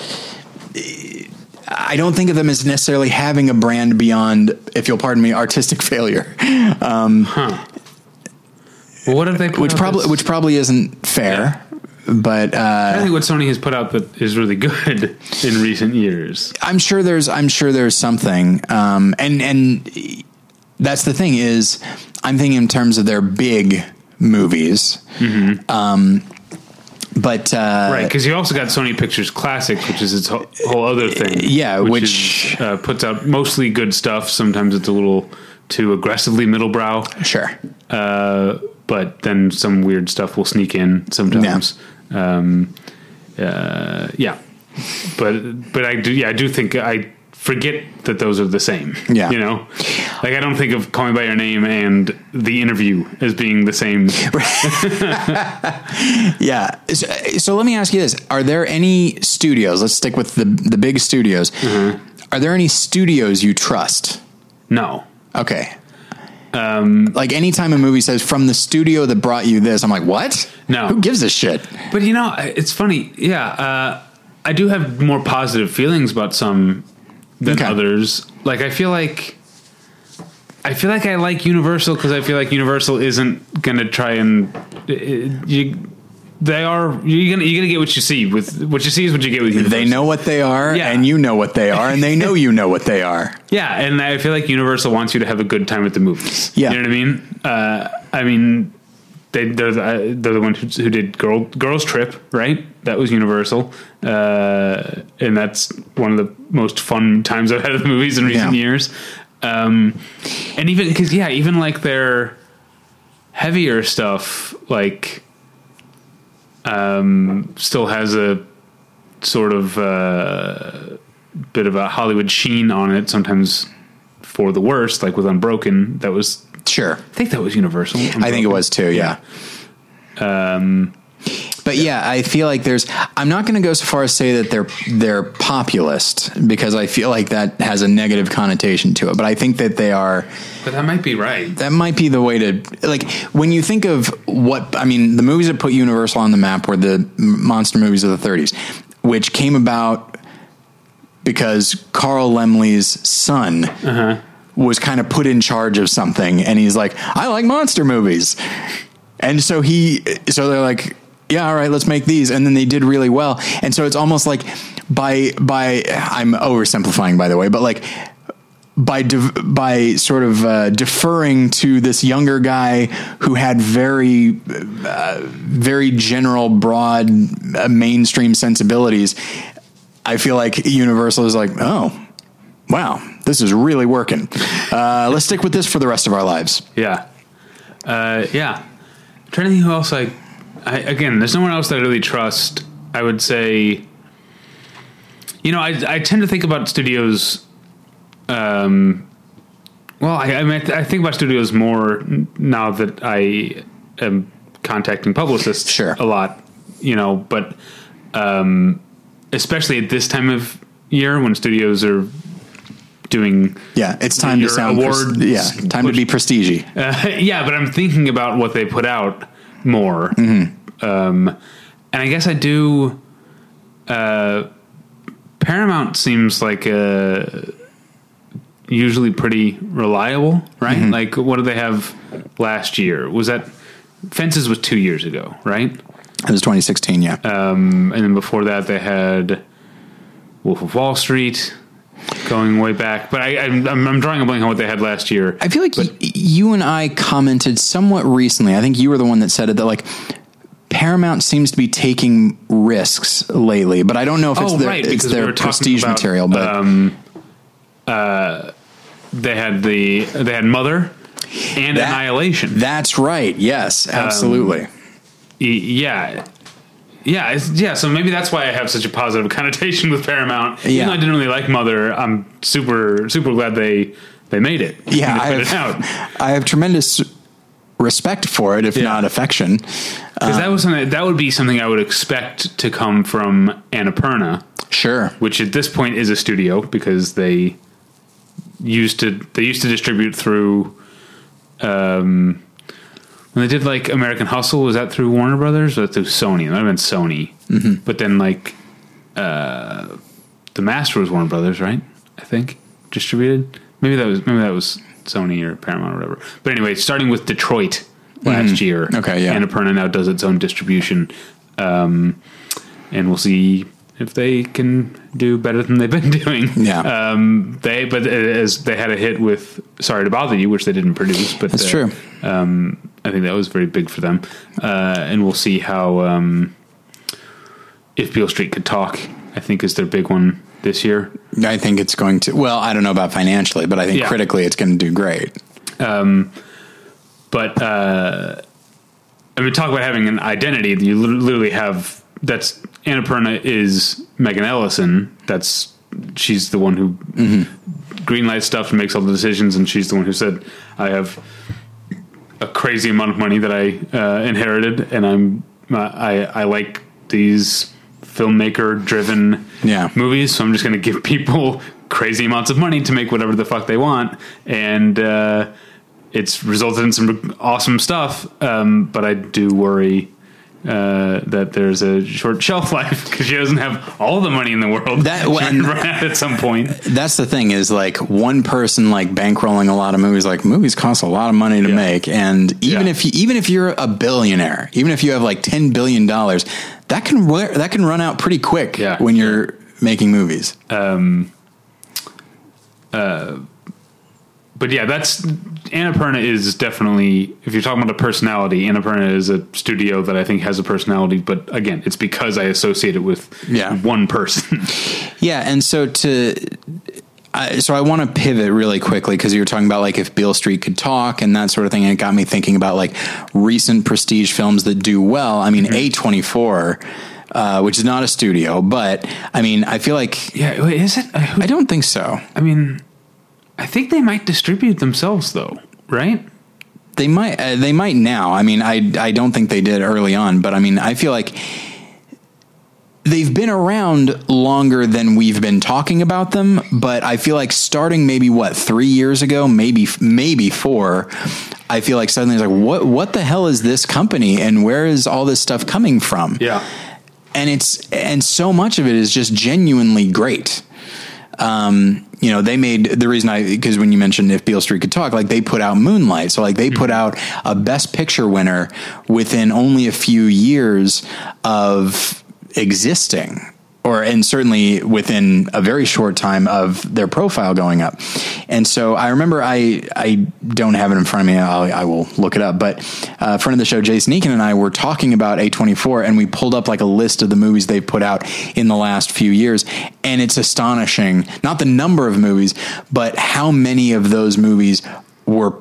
I don't think of them as necessarily having a brand beyond, if you'll pardon me, artistic failure. Um, huh. Well, what have they put which probably which probably isn't fair, yeah. but uh, I don't think what Sony has put out that is really good in recent years. I'm sure there's I'm sure there's something, um, and and that's the thing is I'm thinking in terms of their big movies. Mm-hmm. Um, But uh, right, because you also got Sony Pictures Classics, which is its whole, whole other thing. Yeah, which, which is, uh, puts out mostly good stuff. Sometimes it's a little too aggressively middlebrow. Sure, uh, but then some weird stuff will sneak in sometimes. Yeah. Um, uh, yeah, but but I do yeah I do think I forget that those are the same. Yeah, you know, like I don't think of Call Me by Your Name and The Interview as being the same. Yeah. So, so let me ask you this. Are there any studios? Let's stick with the, the big studios. Mm-hmm. Are there any studios you trust? No. Okay. Um, like anytime a movie says from the studio that brought you this, I'm like, what? No. Who gives a shit? But you know, it's funny. Yeah. Uh, I do have more positive feelings about some than okay. others. Like I feel like, I feel like I like Universal because I feel like Universal isn't going to try and uh, you. They are you're gonna you're gonna get what you see with what you see is what you get with Universal. They know what they are, yeah. and you know what they are, and they know you know what they are. Yeah, and I feel like Universal wants you to have a good time at the movies. Yeah, you know what I mean. Uh, I mean, they they're the, uh, they're the ones who, who did Girl Girls Trip, right? That was Universal, uh, and that's one of the most fun times I've had at the movies in recent yeah. years. Um, and even because, yeah, even like their heavier stuff, like, um, still has a sort of, uh, bit of a Hollywood sheen on it, sometimes for the worst, like with Unbroken. That was sure. I think that was Universal. Unbroken. I think it was too. Yeah. Um, But yeah. yeah, I feel like there's, I'm not going to go so far as say that they're, they're populist because I feel like that has a negative connotation to it, but I think that they are, but that might be right. That might be the way to, like, when you think of what, I mean, the movies that put Universal on the map were the monster movies of the thirties, which came about because Carl Laemmle's son, uh-huh. was kind of put in charge of something. And he's like, I like monster movies. And so he, so they're like, yeah, all right, let's make these. And then they did really well. And so it's almost like by, by, I'm oversimplifying, by the way, but like by, de- by sort of uh, deferring to this younger guy who had very, uh, very general, broad, uh, mainstream sensibilities. I feel like Universal is like, oh, wow, this is really working. Uh, let's stick with this for the rest of our lives. Yeah. Uh, yeah. I'm trying to think who else I, I, again, there's no one else that I really trust. I would say, you know, I, I tend to think about studios. Um, well, I, I, mean, I, th- I think about studios more now that I am contacting publicists sure. a lot, you know, but, um, especially at this time of year when studios are doing, yeah, it's time to sound awards, pres- yeah, time which, to be prestige-y. Uh, yeah. But I'm thinking about what they put out more. Mm-hmm. Um, and I guess I do, uh, Paramount seems like, a usually pretty reliable, right? Mm-hmm. Like what did they have last year? Was that Fences was two years ago, right? It was twenty sixteen. Yeah. Um, and then before that they had Wolf of Wall Street going way back, but I, I'm, I'm drawing a blank on what they had last year. I feel like y- you and I commented somewhat recently. I think you were the one that said it, that like Paramount seems to be taking risks lately, but I don't know if it's oh, their, right, it's their we prestige about, material, but um, uh, they had the, they had Mother and that, Annihilation. That's right. Yes, absolutely. Um, yeah. Yeah, it's, yeah. So maybe that's why I have such a positive connotation with Paramount. Yeah. Even though I didn't really like Mother, I'm super, super glad they they made it. Yeah, I have, it out. I have tremendous respect for it, if yeah. not affection. Because um, that was something, that would be something I would expect to come from Annapurna. Sure. Which at this point is a studio because they used to they used to distribute through. Um, When they did like American Hustle, was that through Warner Brothers or through Sony? That would have been Sony. Mm-hmm. But then like uh, the Master was Warner Brothers, right? I think distributed. Maybe that was maybe that was Sony or Paramount or whatever. But anyway, starting with Detroit last mm. year. Okay, yeah. Annapurna now does its own distribution, um, and we'll see if they can do better than they've been doing. Yeah. Um, they, but as they had a hit with Sorry to Bother You, which they didn't produce, but that's the, true. Um, I think that was very big for them. Uh, and we'll see how, um, If Beale Street Could Talk, I think is their big one this year. I think it's going to, well, I don't know about financially, but I think yeah. critically it's going to do great. Um, but, uh, I mean, talk about having an identity. You literally have, that's, Annapurna is Megan Ellison. That's she's the one who mm-hmm. greenlights stuff and makes all the decisions, and she's the one who said, "I have a crazy amount of money that I uh, inherited, and I'm uh, I I like these filmmaker-driven yeah. movies, so I'm just going to give people crazy amounts of money to make whatever the fuck they want." And uh, it's resulted in some awesome stuff, um, but I do worry. Uh, that there's a short shelf life because she doesn't have all the money in the world that when, at some point. That's the thing is like one person like bankrolling a lot of movies, like movies cost a lot of money to yeah. make. And even yeah. if you, even if you're a billionaire, even if you have like ten billion dollars, that can, that can run out pretty quick yeah. when you're yeah. making movies. Um, uh, But yeah, that's Annapurna is definitely, if you're talking about a personality, Annapurna is a studio that I think has a personality. But again, it's because I associate it with yeah. one person. yeah. And so to, I, so I want to pivot really quickly because you were talking about like If Beale Street Could Talk and that sort of thing. And it got me thinking about like recent prestige films that do well. I mean, mm-hmm. A twenty-four. Uh, which is not a studio, but I mean, I feel like, yeah, wait, is it? Uh, I don't think so. I mean, I think they might distribute themselves, though, right? They might. Uh, they might now. I mean, I I don't think they did early on, but I mean, I feel like they've been around longer than we've been talking about them. But I feel like starting maybe what three years ago, maybe maybe four. I feel like suddenly it's like, what what the hell is this company, and where is all this stuff coming from? Yeah, and it's and so much of it is just genuinely great. Um, you know, they made the reason I, because when you mentioned If Beale Street Could Talk, like they put out Moonlight. So like they put out a Best Picture winner within only a few years of existing, or, and certainly within a very short time of their profile going up. And so I remember I, I don't have it in front of me. I'll, I will look it up. But uh, a friend of the show, Jason Eakin, and I were talking about A twenty-four, and we pulled up like a list of the movies they've put out in the last few years. And it's astonishing, not the number of movies, but how many of those movies were,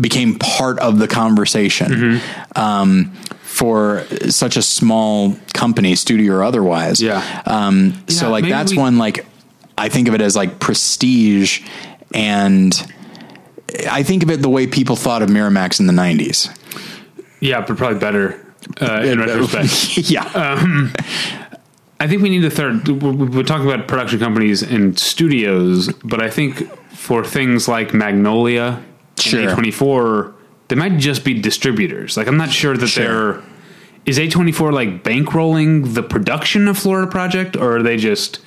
became part of the conversation. Mm-hmm. Um, for such a small company, studio or otherwise. Yeah. Um, yeah, so like, that's we... one, like, I think of it as like prestige, and I think of it the way people thought of Miramax in the nineties. Yeah. But probably better, uh, in retrospect. yeah. Um, I think we need a third, we're talking about production companies and studios, but I think for things like Magnolia, sure. A twenty-four, they might just be distributors. Like, I'm not sure that sure. they're... Is A twenty-four, like, bankrolling the production of Florida Project, or are they just...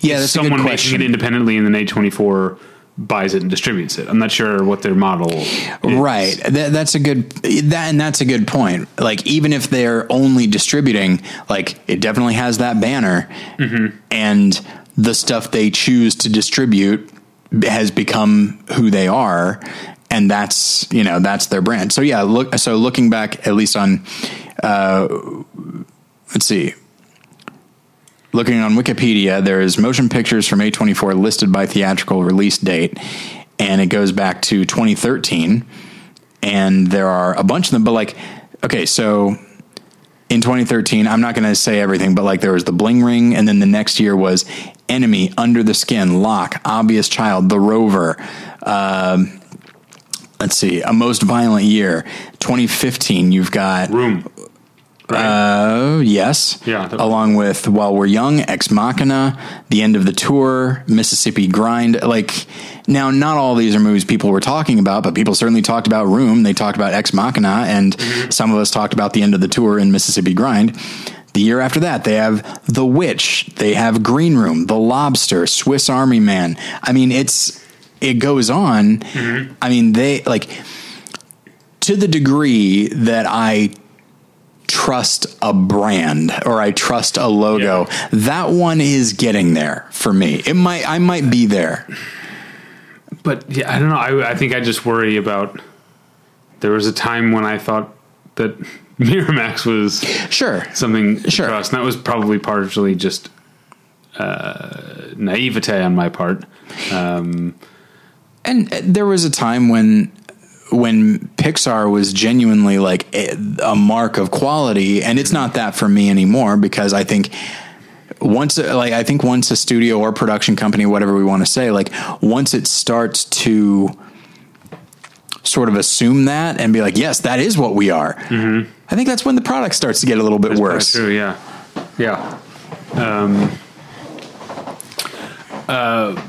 Yeah, that's someone a good question. Making it independently, and then A twenty-four buys it and distributes it? I'm not sure what their model is. Right. That, that's a good... That, and that's a good point. Like, even if they're only distributing, like, it definitely has that banner, mm-hmm. and the stuff they choose to distribute has become who they are, and that's, you know, that's their brand. So yeah, look, so looking back at least on, uh, let's see, looking on Wikipedia, there is motion pictures from A twenty-four listed by theatrical release date, and it goes back to twenty thirteen, and there are a bunch of them, but like, okay, so in twenty thirteen, I'm not going to say everything, but like there was The Bling Ring, and then the next year was Enemy, Under the Skin, Locke, Obvious Child, The Rover, um, let's see, A Most Violent Year, twenty fifteen. You've got Room. Right? Uh, yes. Yeah. Along with While We're Young, Ex Machina, The End of the Tour, Mississippi Grind. Like, now, not all these are movies people were talking about, but people certainly talked about Room. They talked about Ex Machina, and mm-hmm. some of us talked about The End of the Tour and Mississippi Grind. The year after that, they have The Witch, they have Green Room, The Lobster, Swiss Army Man. I mean, it's it goes on. Mm-hmm. I mean, they like to the degree that I trust a brand or I trust a logo. Yeah. That one is getting there for me. It might I might be there. But yeah, I don't know. I, I think I just worry about. There was a time when I thought that Miramax was sure something sure. to us, and that was probably partially just uh, naivete on my part. Um, and there was a time when when Pixar was genuinely like a, a mark of quality, and it's not that for me anymore because I think. Once, like, I think once a studio or production company, whatever we want to say, like once it starts to sort of assume that and be like, yes, that is what we are. Mm-hmm. I think that's when the product starts to get a little bit that's worse. True, yeah. Yeah. Um, uh,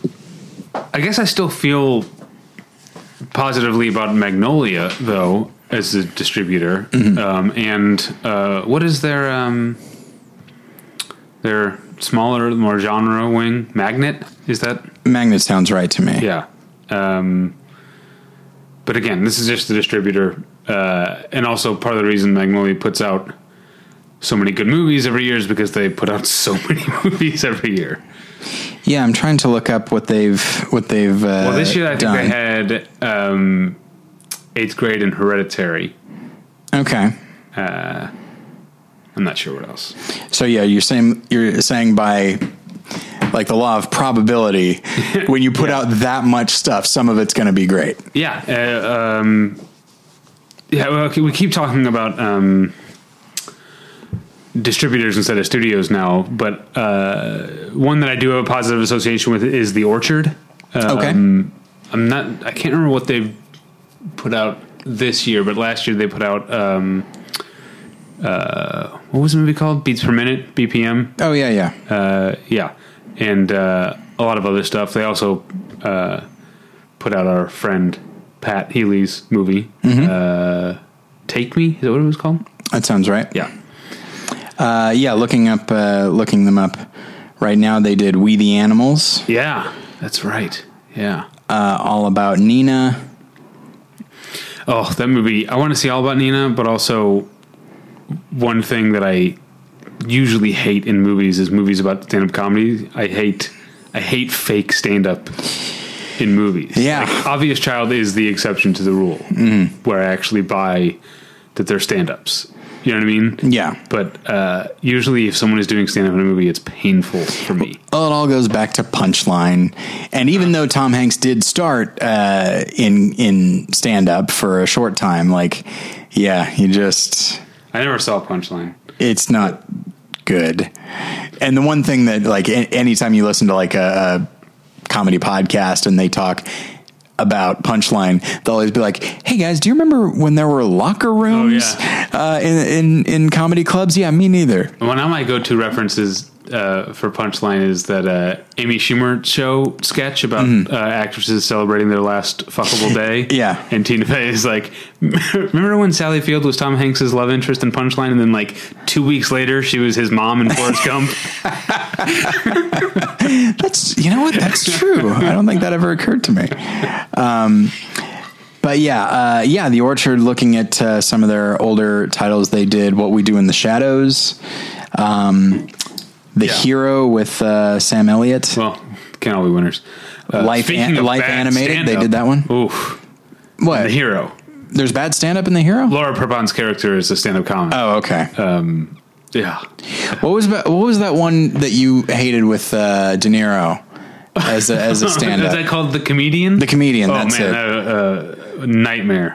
I guess I still feel positively about Magnolia though, as a distributor. Mm-hmm. Um, and, uh, what is their, um, Their smaller, more genre wing, Magnet, is that? Magnet sounds right to me. Yeah. Um, but again, this is just the distributor. Uh, and also part of the reason Magnolia puts out so many good movies every year is because they put out so many movies every year. Yeah, I'm trying to look up what they've what they've uh, Well, this year I done. think they had um, Eighth Grade and Hereditary. Okay. Uh I'm not sure what else. So yeah, you're saying you're saying by like the law of probability, when you put yeah. out that much stuff, some of it's going to be great. Yeah, uh, um, yeah. Well, we keep talking about um, distributors instead of studios now, but uh, one that I do have a positive association with is The Orchard. Um, okay, I'm not. I can't remember what they've put out this year, but last year they put out. Um, Uh, what was the movie called? Beats per Minute, B P M. Oh yeah, yeah, uh, yeah, and uh, a lot of other stuff. They also uh, put out our friend Pat Healy's movie, mm-hmm. uh, Take Me. Is that what it was called? That sounds right. Yeah, uh, yeah. Looking up, uh, looking them up right now. They did We the Animals. Yeah, that's right. Yeah, uh, All About Nina. Oh, that movie! I want to see All About Nina, but also. One thing that I usually hate in movies is movies about stand-up comedy. I hate, I hate fake stand-up in movies. Yeah, like, Obvious Child is the exception to the rule, mm-hmm. where I actually buy that they're stand-ups. You know what I mean? Yeah. But uh, usually, if someone is doing stand-up in a movie, it's painful for me. Well, it all goes back to punchline. And even though Tom Hanks did start uh, in in stand-up for a short time, like, yeah, he just. I never saw Punchline. It's not good. And the one thing that, like, anytime you listen to, like, a, a comedy podcast and they talk about Punchline, they'll always be like, hey, guys, do you remember when there were locker rooms oh, yeah. uh, in, in in comedy clubs? Yeah, me neither. One of my go-to references uh, for Punchline is that uh, Amy Schumer show sketch about mm-hmm. uh, actresses celebrating their last fuckable day. Yeah. And Tina Fey is like, remember when Sally Field was Tom Hanks's love interest in Punchline, and then like two weeks later she was his mom in Forrest Gump? That's, you know what? That's true. I don't think that ever occurred to me. Um, But yeah, uh, yeah, The Orchard, looking at uh, some of their older titles, they did What We Do in the Shadows, um, The yeah. Hero with uh, Sam Elliott. Well, can't all be winners. Uh, Life, an- Life Animated, stand-up. They did that one. Oof. What? The Hero. There's bad stand-up in The Hero? Laura Prabon's character is a stand-up comic. Oh, okay. Um, yeah. What was what was that one that you hated with uh, De Niro? As a, as a stand-up. Is that called The Comedian? The Comedian, oh, that's man, it. Oh, uh, man, nightmare,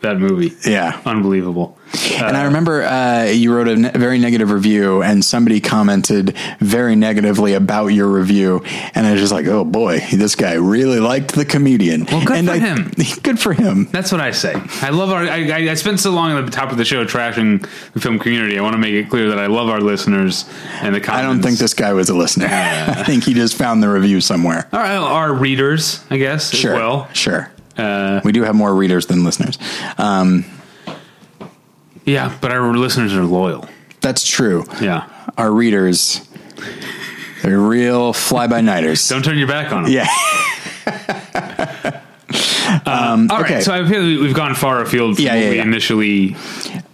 that movie. Yeah. Unbelievable. And uh, I remember uh, you wrote a ne- very negative review, and somebody commented very negatively about your review, and I was just like, oh, boy, this guy really liked The Comedian. Well, good and for I, him. Good for him. That's what I say. I love our... I, I, I spent so long at the top of the show trashing the film community. I want to make it clear that I love our listeners and the comments. I don't think this guy was a listener. Uh, I think he just found the review somewhere. All right, our readers, I guess, sure, as well. Sure, uh, we do have more readers than listeners. Um Yeah, but our listeners are loyal. That's true. Yeah. our readers, they're real fly-by-nighters. Don't turn your back on them. Yeah. um, all okay. right, so I feel we've gone far afield from yeah, yeah, what we yeah. initially...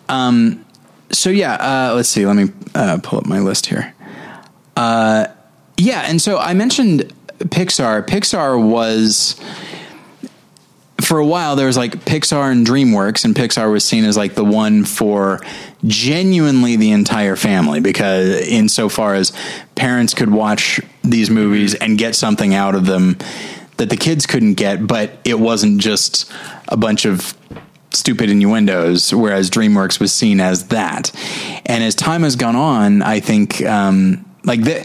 Um, so, yeah, uh, let's see. Let me uh, pull up my list here. Uh, yeah, and so I mentioned Pixar. Pixar was... For a while, there was like Pixar and DreamWorks, and Pixar was seen as like the one for genuinely the entire family, because insofar as parents could watch these movies and get something out of them that the kids couldn't get, but it wasn't just a bunch of stupid innuendos, whereas DreamWorks was seen as that. And as time has gone on, I think um, like the,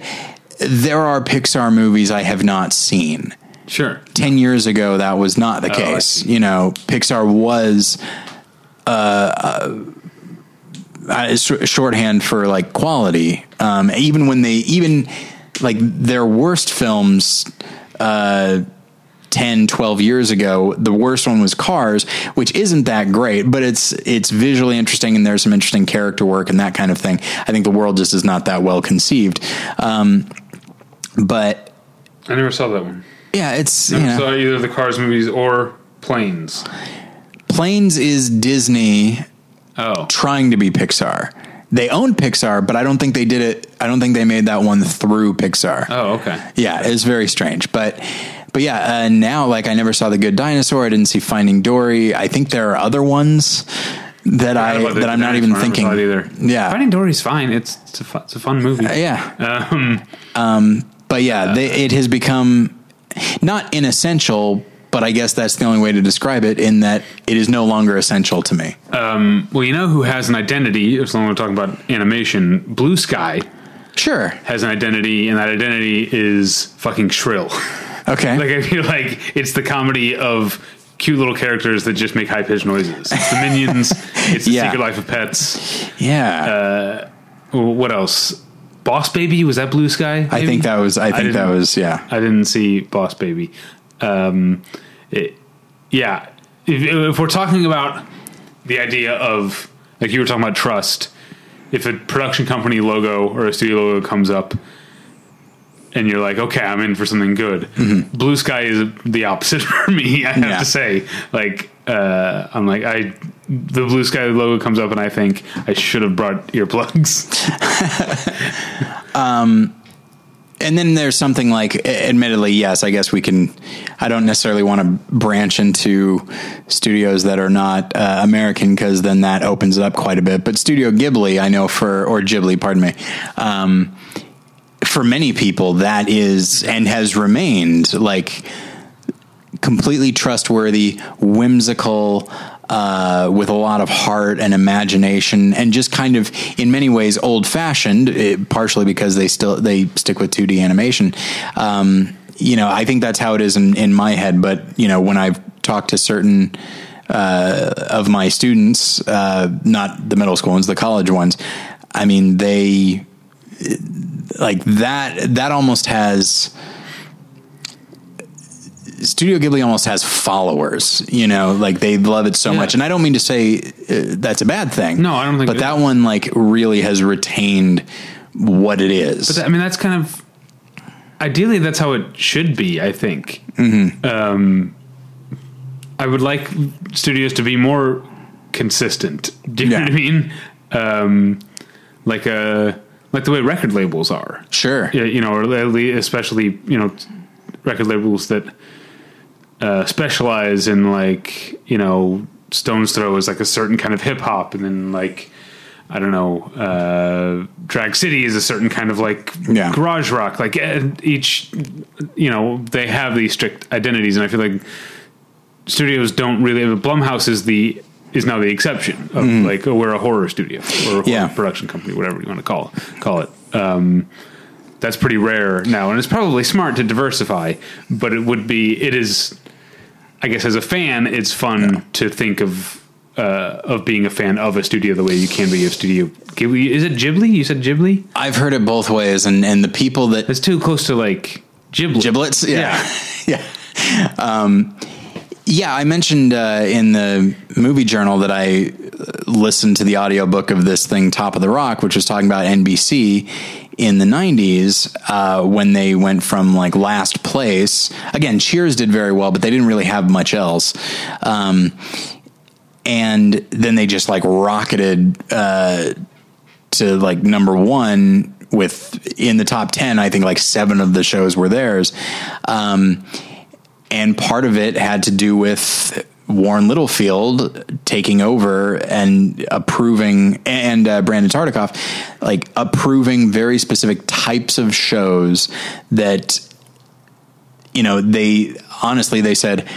there are Pixar movies I have not seen. Sure. Ten years ago, that was not the oh, case. You know, Pixar was uh, uh, shorthand for like quality. Um, even when they, even like their worst films uh, ten, twelve years ago, the worst one was Cars, which isn't that great, but it's, it's visually interesting, and there's some interesting character work and that kind of thing. I think the world just is not that well conceived. Um, but I never saw that one. Yeah, it's... You know, so either the Cars movies or Planes. Planes is Disney oh. trying to be Pixar. They own Pixar, but I don't think they did it... I don't think they made that one through Pixar. Oh, okay. Yeah, it's very strange. But but yeah, uh, now, like, I never saw The Good Dinosaur. I didn't see Finding Dory. I think there are other ones that, I, I that I'm not even thinking. Either. Yeah. Finding Dory's fine. It's, it's, a, fun, it's a fun movie. Uh, yeah. Um, um, but yeah, uh, they, it has become... Not inessential, but I guess that's the only way to describe it, in that it is no longer essential to me. Um, well, you know who has an identity, as long as we're talking about animation, Blue Sky. Sure. Has an identity, and that identity is fucking Shrill. Okay. Like, I feel like it's the comedy of cute little characters that just make high-pitched noises. It's the Minions. It's the yeah. Secret Life of Pets. Yeah. Uh, what else? Boss Baby, was that Blue Sky? Maybe? I think that was. I think I that was. Yeah, I didn't see Boss Baby. Um, it, yeah, if, if we're talking about the idea of, like you were talking about trust, if a production company logo or a studio logo comes up, and you're like, okay, I'm in for something good. Mm-hmm. Blue Sky is the opposite for me. I have yeah. to say, like, uh, I'm like I. The Blue Sky logo comes up, and I think I should have brought earplugs. um, and then there's something like, admittedly, yes, I guess we can, I don't necessarily want to branch into studios that are not uh, American, because then that opens it up quite a bit. But Studio Ghibli, I know for, or Ghibli, pardon me, um, for many people that is, and has remained, like completely trustworthy, whimsical, Uh, with a lot of heart and imagination, and just kind of, in many ways, old-fashioned. It, partially because they still they stick with two D animation. Um, you know, I think that's how it is in, in my head. But you know, when I've talked to certain uh, of my students, uh, not the middle school ones, the college ones, I mean, they like that. That almost has. Studio Ghibli almost has followers, you know, like they love it so yeah. much. And I don't mean to say uh, that's a bad thing. No, I don't think. But that is. One like really has retained what it is. But that, I mean, that's kind of ideally that's how it should be, I think. Mm-hmm. Um, I would like studios to be more consistent. Do you yeah. know what I mean? Um, like a like the way record labels are. Sure. Yeah, you know, or especially, you know, record labels that. Uh, specialize in, like, you know, Stone's Throw is like a certain kind of hip hop, and then like I don't know, uh, Drag City is a certain kind of like yeah. garage rock. Like each, you know, they have these strict identities, and I feel like studios don't really. Blumhouse is the is now the exception of mm. like oh, we're a horror studio or a yeah. horror production company, whatever you want to call call it. Um, that's pretty rare now, and it's probably smart to diversify, but it would be it is. I guess as a fan, it's fun yeah. to think of uh, of being a fan of a studio the way you can be of Studio Ghibli. Is it Ghibli? You said Ghibli? I've heard it both ways, and, and the people that... It's too close to, like, giblets. Giblets? Yeah. Yeah. yeah. Um, Yeah, I mentioned uh, in the movie journal that I listened to the audiobook of this thing, Top of the Rock, which was talking about N B C in the nineties uh, when they went from like last place. Again, Cheers did very well, but they didn't really have much else. Um, and then they just like rocketed uh, to like number one with in the top ten. I think like seven of the shows were theirs. Um And part of it had to do with Warren Littlefield taking over and approving, and uh, Brandon Tartikoff, like approving very specific types of shows that, you know, they honestly, they said,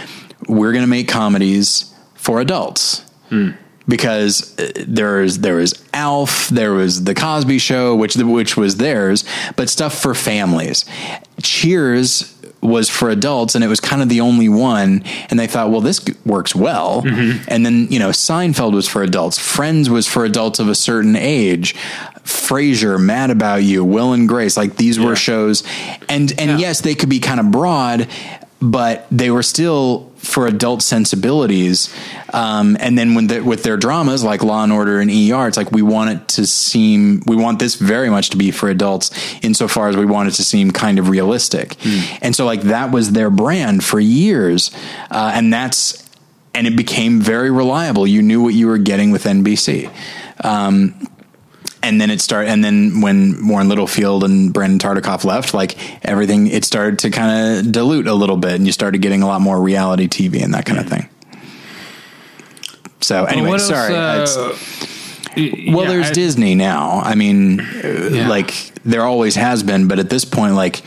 we're going to make comedies for adults. Mm. Because there is there is Alf, there was The Cosby Show, which which was theirs, but stuff for families. Cheers was for adults, and it was kind of the only one. And they thought, well, this works well. Mm-hmm. And then, you know, Seinfeld was for adults. Friends was for adults of a certain age. Frasier, Mad About You, Will and Grace, like these yeah. were shows. And and yeah. yes, they could be kind of broad, but they were still for adult sensibilities. Um, and then when the, with their dramas like Law and Order and E R, it's like, we want it to seem, we want this very much to be for adults insofar as we want it to seem kind of realistic. Mm. And so like, that was their brand for years. Uh, and that's, and it became very reliable. You knew what you were getting with N B C. Um, And then it started, and then when Warren Littlefield and Brandon Tartikoff left, like everything, it started to kind of dilute a little bit, and you started getting a lot more reality T V and that kind of thing. So anyway, well, sorry. Else, uh, it's, well, yeah, there's I, Disney now. I mean, yeah. like there always has been, but at this point, like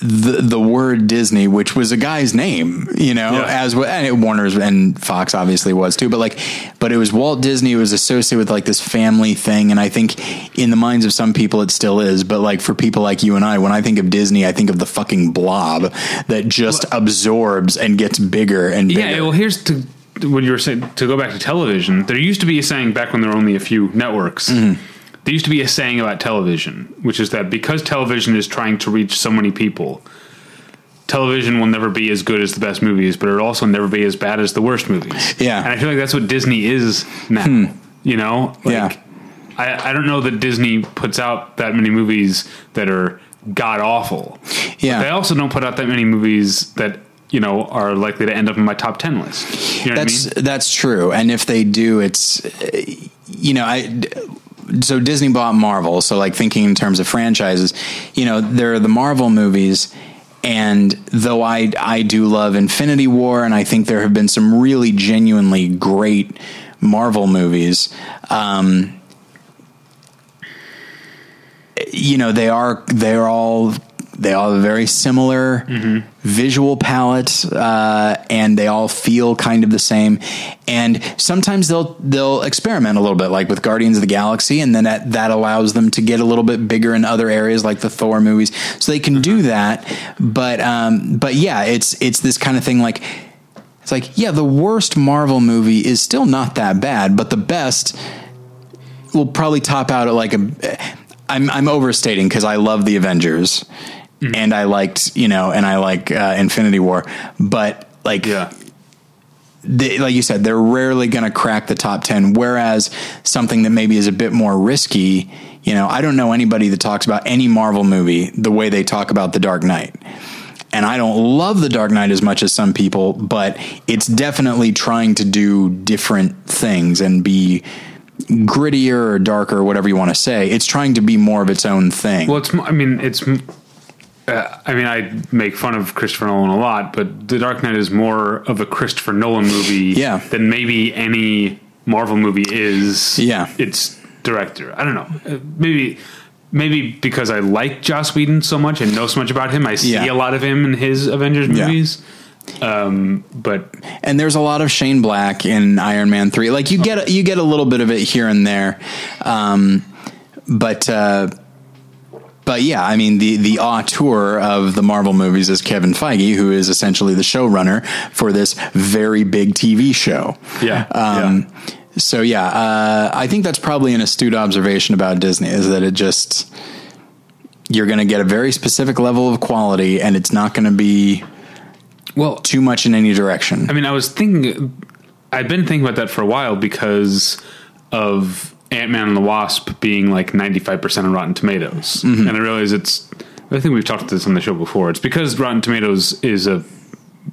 the the word Disney, which was a guy's name, you know, yeah. as well, and it, Warner's and Fox obviously was too, but like, but it was Walt Disney was associated with like this family thing. And I think in the minds of some people it still is, but like for people like you and I, when I think of Disney, I think of the fucking blob that just well, absorbs and gets bigger and bigger. Yeah. Well, here's to what you were saying, to go back to television, there used to be a saying back when there were only a few networks, mm-hmm. There used to be a saying about television, which is that because television is trying to reach so many people, television will never be as good as the best movies, but it'll also never be as bad as the worst movies. Yeah. And I feel like that's what Disney is now, hmm. you know? Like, yeah. I, I don't know that Disney puts out that many movies that are god awful. Yeah. They also don't put out that many movies that, you know, are likely to end up in my top ten list. You know that's, what I mean? That's true. And if they do, it's, you know, I, so Disney bought Marvel. So like thinking in terms of franchises, you know, there are the Marvel movies, and though I, I do love Infinity War, and I think there have been some really genuinely great Marvel movies. Um, you know, they are, they're all, they all have a very similar mm-hmm. visual palette, uh, and they all feel kind of the same. And sometimes they'll they'll experiment a little bit, like with Guardians of the Galaxy, and then that, that allows them to get a little bit bigger in other areas, like the Thor movies. So they can mm-hmm. do that, but um, but yeah, it's it's this kind of thing. Like it's like yeah, the worst Marvel movie is still not that bad, but the best will probably top out at like a. I'm I'm overstating because I love the Avengers. Mm-hmm. And I liked, you know, and I like uh, Infinity War, but like, yeah. they, like you said, they're rarely going to crack the top ten. Whereas something that maybe is a bit more risky, you know, I don't know anybody that talks about any Marvel movie the way they talk about The Dark Knight. And I don't love The Dark Knight as much as some people, but it's definitely trying to do different things and be grittier or darker, whatever you want to say. It's trying to be more of its own thing. Well, it's, I mean, it's. Uh, I mean, I make fun of Christopher Nolan a lot, but The Dark Knight is more of a Christopher Nolan movie yeah. than maybe any Marvel movie is yeah. its director. I don't know. Uh, maybe maybe because I like Joss Whedon so much and know so much about him, I see yeah. a lot of him in his Avengers movies. Yeah. Um, but and there's a lot of Shane Black in Iron Man three. Like you get, okay. you get a little bit of it here and there. Um, but, uh, But yeah, I mean, the, the auteur of the Marvel movies is Kevin Feige, who is essentially the showrunner for this very big T V show. Yeah. Um, yeah. So yeah, uh, I think that's probably an astute observation about Disney is that it just, you're going to get a very specific level of quality and it's not going to be well, too much in any direction. I mean, I was thinking, I've been thinking about that for a while because of Ant-Man and the Wasp being like ninety-five percent on Rotten Tomatoes. Mm-hmm. And I realize it's, I think we've talked about this on the show before. It's because Rotten Tomatoes is a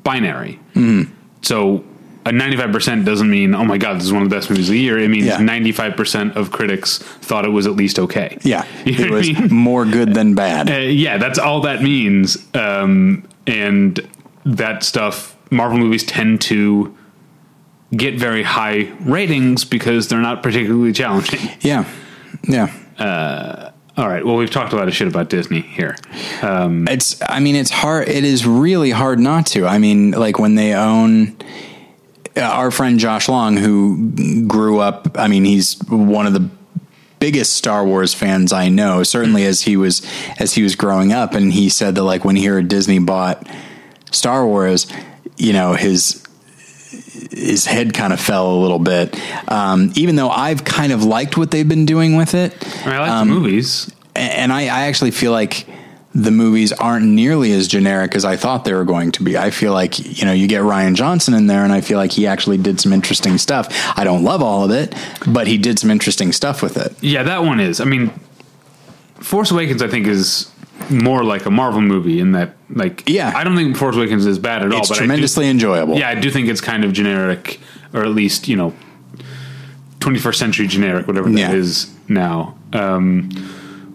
binary. Mm-hmm. So a ninety-five percent doesn't mean, oh my God, this is one of the best movies of the year. It means yeah. ninety-five percent of critics thought it was at least okay. Yeah. You know it was I mean? more good than bad. Uh, yeah. That's all that means. Um, and that stuff, Marvel movies tend to get very high ratings because they're not particularly challenging. Yeah. Yeah. Uh, all right. Well, we've talked a lot of shit about Disney here. Um, it's, I mean, it's hard. It is really hard not to. I mean, like when they own, our friend Josh Long, who grew up, I mean, he's one of the biggest Star Wars fans I know, certainly as he was, as he was growing up. And he said that like when he heard Disney bought Star Wars, you know, his, his head kind of fell a little bit. Um, even though I've kind of liked what they've been doing with it. I mean, I like um, the movies. And I, I actually feel like the movies aren't nearly as generic as I thought they were going to be. I feel like, you know, you get Rian Johnson in there and I feel like he actually did some interesting stuff. I don't love all of it, but he did some interesting stuff with it. Yeah, that one is. I mean, Force Awakens, I think, is more like a Marvel movie in that, like, yeah. I don't think Force Awakens is bad at all. It's but tremendously I do, enjoyable. Yeah, I do think it's kind of generic, or at least, you know, twenty-first century generic, whatever that yeah. is now. Um,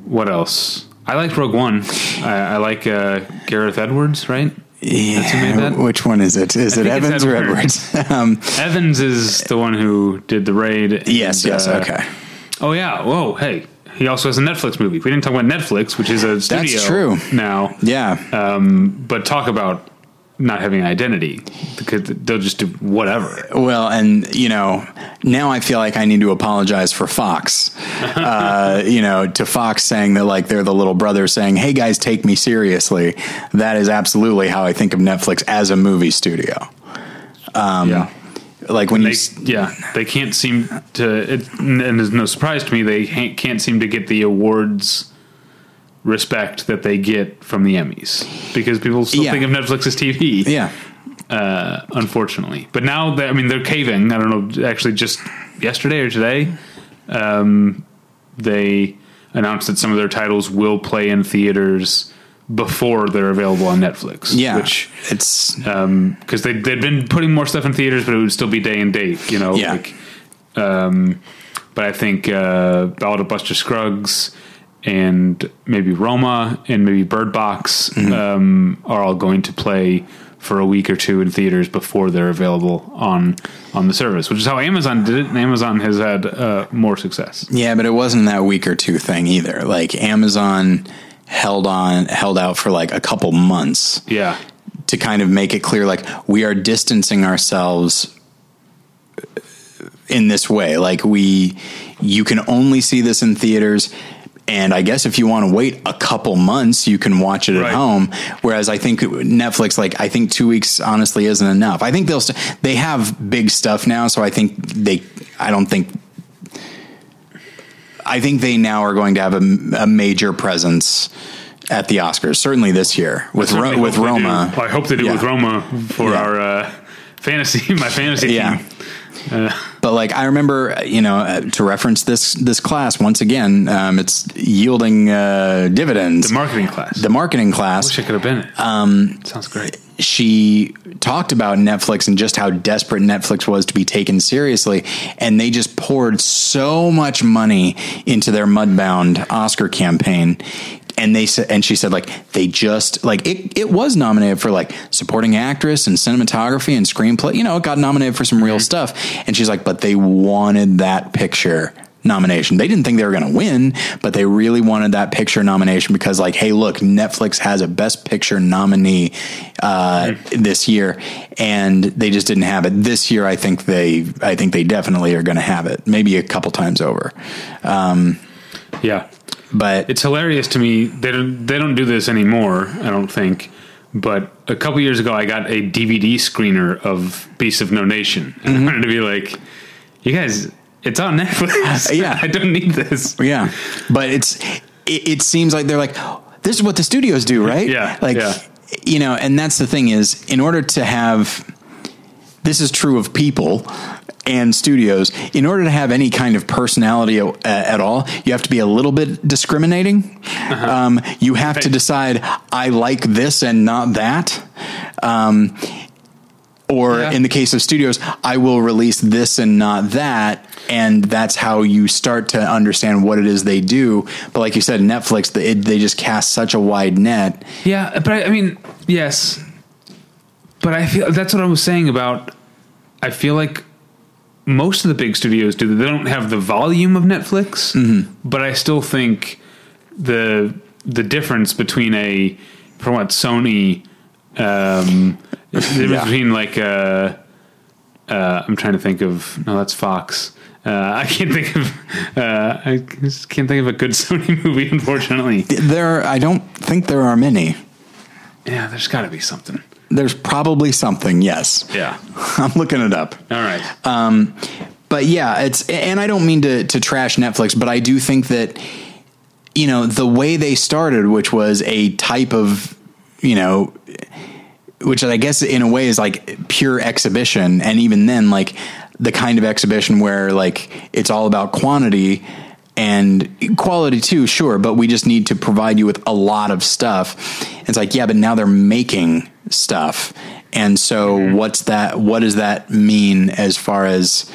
what else? I like Rogue One. I, I like uh, Gareth Edwards, right? Yeah. That's who made that? Which one is it? Is I it Evans Edward. or Edwards? um, Evans is the one who did The Raid. And, yes, yes, uh, okay. Oh, yeah. Whoa, hey. He also has a Netflix movie. We didn't talk about Netflix, which is a studio That's true. now. Yeah. Um, but talk about not having an identity. Because they'll just do whatever. Well, and, you know, now I feel like I need to apologize for Fox. uh, you know, to Fox saying that, like, they're the little brother saying, hey, guys, take me seriously. That is absolutely how I think of Netflix as a movie studio. Um, yeah. Like when they, you, yeah, they can't seem to, it, and there's no surprise to me, they can't seem to get the awards respect that they get from the Emmys because people still yeah. think of Netflix as T V. Yeah. Uh, unfortunately, but now that, I mean, they're caving, I don't know, actually just yesterday or today, um, they announced that some of their titles will play in theaters before they're available on Netflix. Yeah. Which it's um, cause they, they'd been putting more stuff in theaters, but it would still be day and date, you know? Yeah. Like, um, but I think, uh, Ballad of Buster Scruggs and maybe Roma and maybe Bird Box, mm-hmm. um, are all going to play for a week or two in theaters before they're available on, on the service, which is how Amazon did it. And Amazon has had, uh, more success. Yeah. But it wasn't that week or two thing either. Like Amazon held on, held out for like a couple months yeah. to kind of make it clear, like we are distancing ourselves in this way. Like we, you can only see this in theaters. And I guess if you want to wait a couple months, you can watch it right. at home. Whereas I think Netflix, like I think two weeks honestly isn't enough. I think they'll, st- they have big stuff now. So I think they, I don't think, I think they now are going to have a, a major presence at the Oscars, certainly this year with Ro- with Roma. Well, I hope they do yeah. with Roma for yeah. our uh, fantasy, my fantasy yeah. team. Uh. But like I remember, you know, uh, to reference this this class once again, um, it's yielding uh, dividends. The marketing class. The marketing class. I wish I could have been it. Um, sounds great. She talked about Netflix and just how desperate Netflix was to be taken seriously. And they just poured so much money into their Mudbound Oscar campaign. And they said, and she said, like, they just like it, it was nominated for like supporting actress and cinematography and screenplay. You know, it got nominated for some mm-hmm. real stuff. And she's like, but they wanted that picture nomination. They didn't think they were going to win, but they really wanted that picture nomination because like, hey, look, Netflix has a best picture nominee uh, right. this year, and they just didn't have it this year. I think they, I think they definitely are going to have it maybe a couple times over. Um, yeah, but it's hilarious to me. They don't, they don't do this anymore. I don't think, but a couple years ago I got a D V D screener of Beasts of No Nation. And mm-hmm. I wanted to be like, you guys, it's on Netflix. Uh, yeah. I don't need this. Yeah. But it's, it, it seems like they're like, this is what the studios do, right? Yeah. Like, yeah. you know, and that's the thing is, in order to have, this is true of people and studios, in order to have any kind of personality uh, at all, you have to be a little bit discriminating. Uh-huh. Um, you have right. to decide, I like this and not that. Um, or yeah. in the case of studios, I will release this and not that. And that's how you start to understand what it is they do. But like you said, Netflix, the, it, they just cast such a wide net. Yeah. But I, I mean, yes, but I feel that's what I was saying about, I feel like most of the big studios do. They don't have the volume of Netflix, mm-hmm. but I still think the, the difference between a, from what Sony, um, the difference yeah. between like, uh, uh, I'm trying to think of, no, that's Fox. Uh, I can't think of, uh, I just can't think of a good Sony movie, unfortunately. There, I don't think there are many. Yeah. There's gotta be something. There's probably something. Yes. Yeah. I'm looking it up. All right. Um, but yeah, it's, and I don't mean to, to trash Netflix, but I do think that, you know, the way they started, which was a type of, you know, which I guess in a way is like pure exhibition. And even then, like the kind of exhibition where like, it's all about quantity and quality too. Sure. But we just need to provide you with a lot of stuff. It's like, yeah, but now they're making stuff. And so mm-hmm. what's that, what does that mean as far as,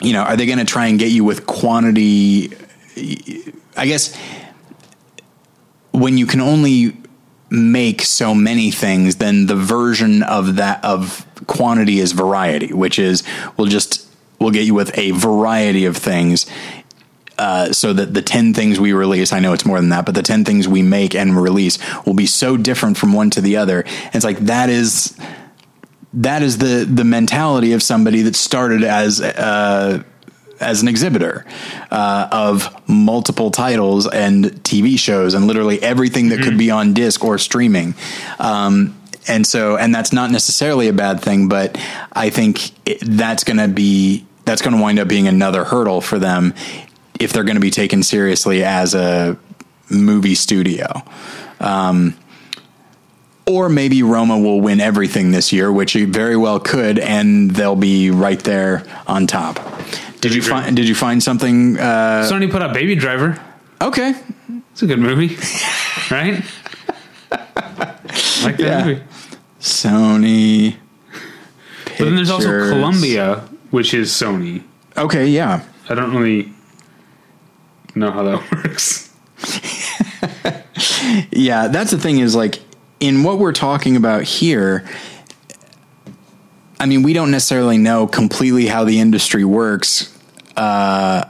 you know, are they going to try and get you with quantity? I guess when you can only make so many things, then the version of that of quantity is variety, which is we'll just we'll get you with a variety of things, uh, so that the ten things we release, I know it's more than that, but the ten things we make and release will be so different from one to the other. And it's like that is that is the the mentality of somebody that started as uh, as an exhibitor uh, of multiple titles and T V shows and literally everything that mm-hmm. could be on disc or streaming. Um, and so, and that's not necessarily a bad thing, but I think it, that's going to be, that's going to wind up being another hurdle for them if they're going to be taken seriously as a movie studio. Um, Or maybe Roma will win everything this year, which it very well could, and they'll be right there on top. Did you find? Did you find something? Uh, Sony put out Baby Driver. Okay, it's a good movie, right? I like that yeah. movie. Sony. Pictures. But then there's also Columbia, which is Sony. Okay, yeah. I don't really know how that works. Yeah, that's the thing. Is like. In what we're talking about here, I mean, we don't necessarily know completely how the industry works. Uh,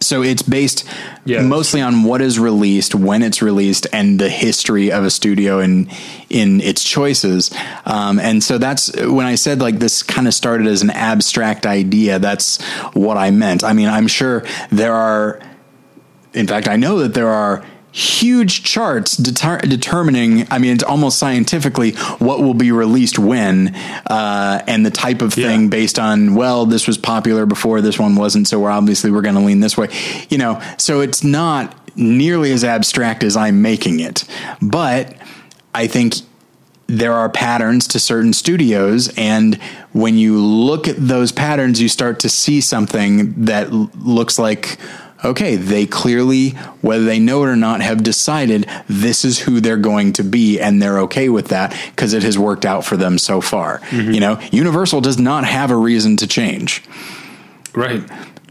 so it's based yeah. mostly on what is released, when it's released, and the history of a studio in, in its choices. Um, and so that's when I said like this kind of started as an abstract idea. That's what I meant. I mean, I'm sure there are, in fact, I know that there are huge charts deter- determining, I mean, it's almost scientifically what will be released when, uh, and the type of thing yeah. based on, well, this was popular before, this one wasn't, so we're obviously we're going to lean this way, you know, so it's not nearly as abstract as I'm making it, but I think there are patterns to certain studios, and when you look at those patterns, you start to see something that l- looks like, okay, they clearly, whether they know it or not, have decided this is who they're going to be, and they're okay with that because it has worked out for them so far. Mm-hmm. You know, Universal does not have a reason to change. Right.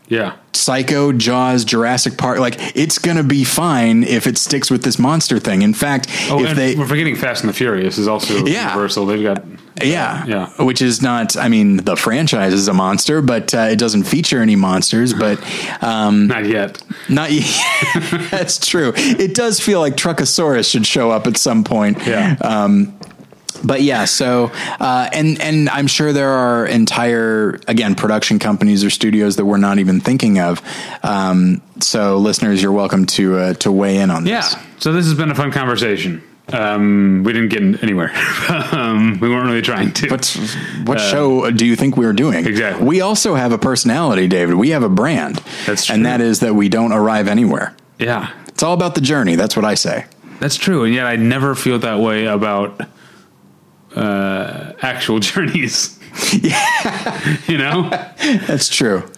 Yeah. Psycho, Jaws, Jurassic Park, like it's going to be fine if it sticks with this monster thing. In fact, oh, if they, we're forgetting Fast and the Furious is also yeah. Universal. They've got, yeah. yeah. Which is not, I mean, the franchise is a monster, but uh, it doesn't feature any monsters, but, um, not yet. Not yet. That's true. It does feel like Truckosaurus should show up at some point. Yeah. Um, But yeah, so, uh, and, and I'm sure there are entire, again, production companies or studios that we're not even thinking of. Um, so listeners, you're welcome to, uh, to weigh in on this. Yeah. So this has been a fun conversation. Um, we didn't get anywhere. um, we weren't really trying to, but what uh, show do you think we were doing? Exactly. We also have a personality, David. We have a brand. That's true. And that is that we don't arrive anywhere. Yeah. It's all about the journey. That's what I say. That's true. And yet I never feel that way about uh, actual journeys. Yeah. You know? That's true.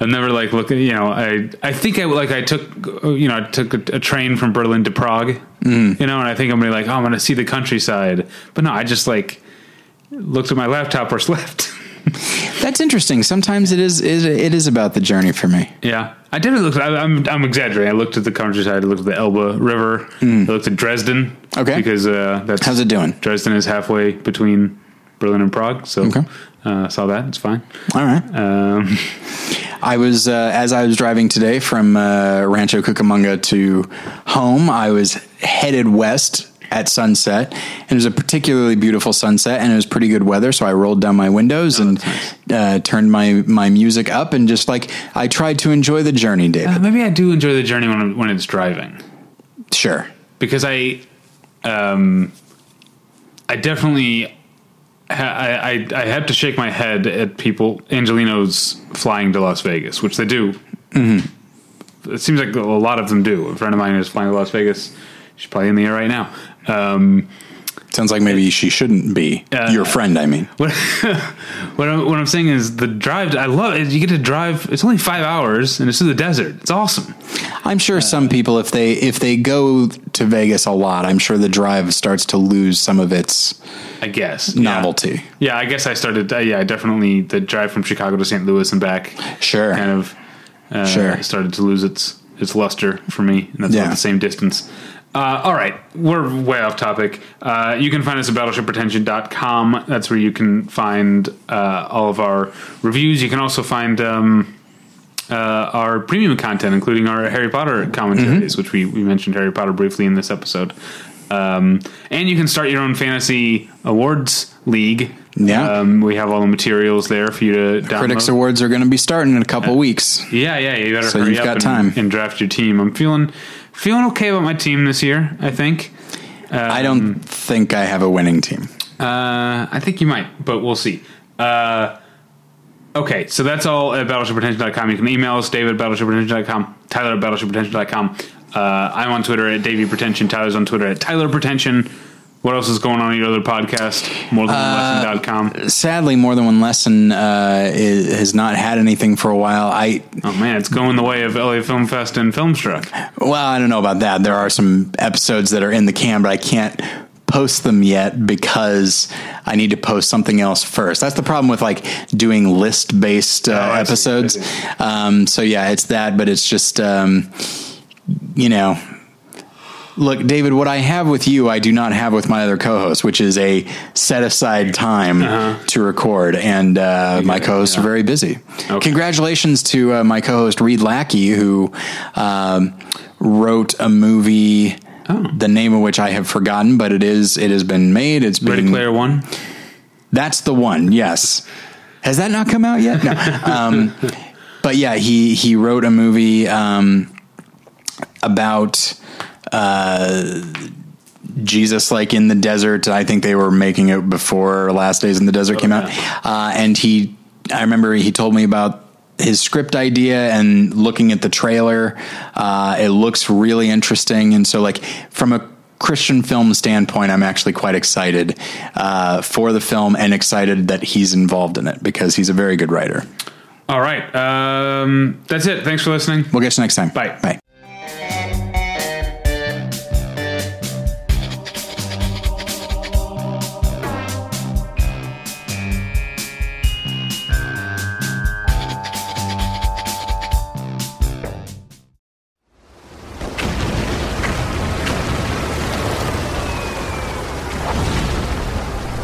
I've never like look at, you know, I, I think I like I took, you know, I took a, a train from Berlin to Prague, mm. you know, and I think I'm going to be like, oh, I'm going to see the countryside. But no, I just like looked at my laptop or slept. That's interesting. Sometimes it is, is, it is about the journey for me. Yeah. I didn't look, I, I'm, I'm exaggerating. I looked at the countryside. I looked at the Elbe River. Mm. I looked at Dresden. Okay. Because, uh, that's, how's it doing? Dresden is halfway between Berlin and Prague. So, okay. uh, saw that. It's fine. All right. Um, I was, uh, as I was driving today from uh, Rancho Cucamonga to home, I was headed west at sunset, and it was a particularly beautiful sunset, and it was pretty good weather, so I rolled down my windows oh, and nice. uh, turned my, my music up, and just like, I tried to enjoy the journey, David. Uh, maybe I do enjoy the journey when when it's driving. Sure. Because I, um, I definitely... I, I I have to shake my head at people Angelino's flying to Las Vegas, which they do. Mm-hmm. It seems like a lot of them do. A friend of mine is flying to Las Vegas. She's probably in the air right now. Um, Sounds like maybe it, she shouldn't be uh, your friend. I mean, what, what, I'm, what I'm saying is the drive. I love it. You get to drive. It's only five hours and it's through the desert. It's awesome. I'm sure uh, some people, if they, if they go to Vegas a lot, I'm sure the drive starts to lose some of its, I guess, novelty. Yeah. yeah I guess I started. Uh, yeah, I definitely the drive from Chicago to Saint Louis and back. Sure. Kind of uh, sure. started to lose its, its luster for me. And that's yeah. about the same distance. Uh, all right, we're way off topic. Uh, you can find us at battleship retention dot com. That's where you can find uh, all of our reviews. You can also find um, uh, our premium content, including our Harry Potter commentaries, mm-hmm. which we, we mentioned Harry Potter briefly in this episode. Um, and you can start your own fantasy awards league. Yeah, um, we have all the materials there for you to download. Critics Awards are going to be starting in a couple uh, weeks. Yeah, yeah, you better so hurry you've up got and, time. and draft your team. I'm feeling... Feeling okay about my team this year, I think. Um, I don't think I have a winning team. Uh, I think you might, but we'll see. Uh, okay, so that's all at battleship retention dot com. You can email us, David at battleship retention dot com, Tyler at battleship retention dot com. Uh, I'm on Twitter at Davey Pretension. Tyler's on Twitter at Tyler Pretension. What else is going on in your other podcast? more than one lesson dot com. Uh, sadly, More Than One Lesson uh, is, has not had anything for a while. I Oh, man, it's going the way of L A Film Fest and Filmstruck. Well, I don't know about that. There are some episodes that are in the can, but I can't post them yet because I need to post something else first. That's the problem with like doing list-based uh, oh, episodes. I see, I see. Um, so, yeah, it's that, but it's just, um, you know... Look, David, what I have with you, I do not have with my other co-host, which is a set-aside time uh-huh. to record, and uh, my co-hosts yeah. are very busy. Okay. Congratulations to uh, my co-host, Reed Lackey, who um, wrote a movie, oh. the name of which I have forgotten, but it is it has been made. It's Ready been, Player One? That's the one, yes. Has that not come out yet? No. um, but yeah, he, he wrote a movie um, about... Uh, Jesus, like in the desert. I think they were making it before Last Days in the Desert oh, came out. Yeah. Uh, and he, I remember he told me about his script idea and looking at the trailer. Uh, it looks really interesting. And so like from a Christian film standpoint, I'm actually quite excited uh, for the film and excited that he's involved in it because he's a very good writer. All right. Um, that's it. Thanks for listening. We'll get you next time. Bye. Bye.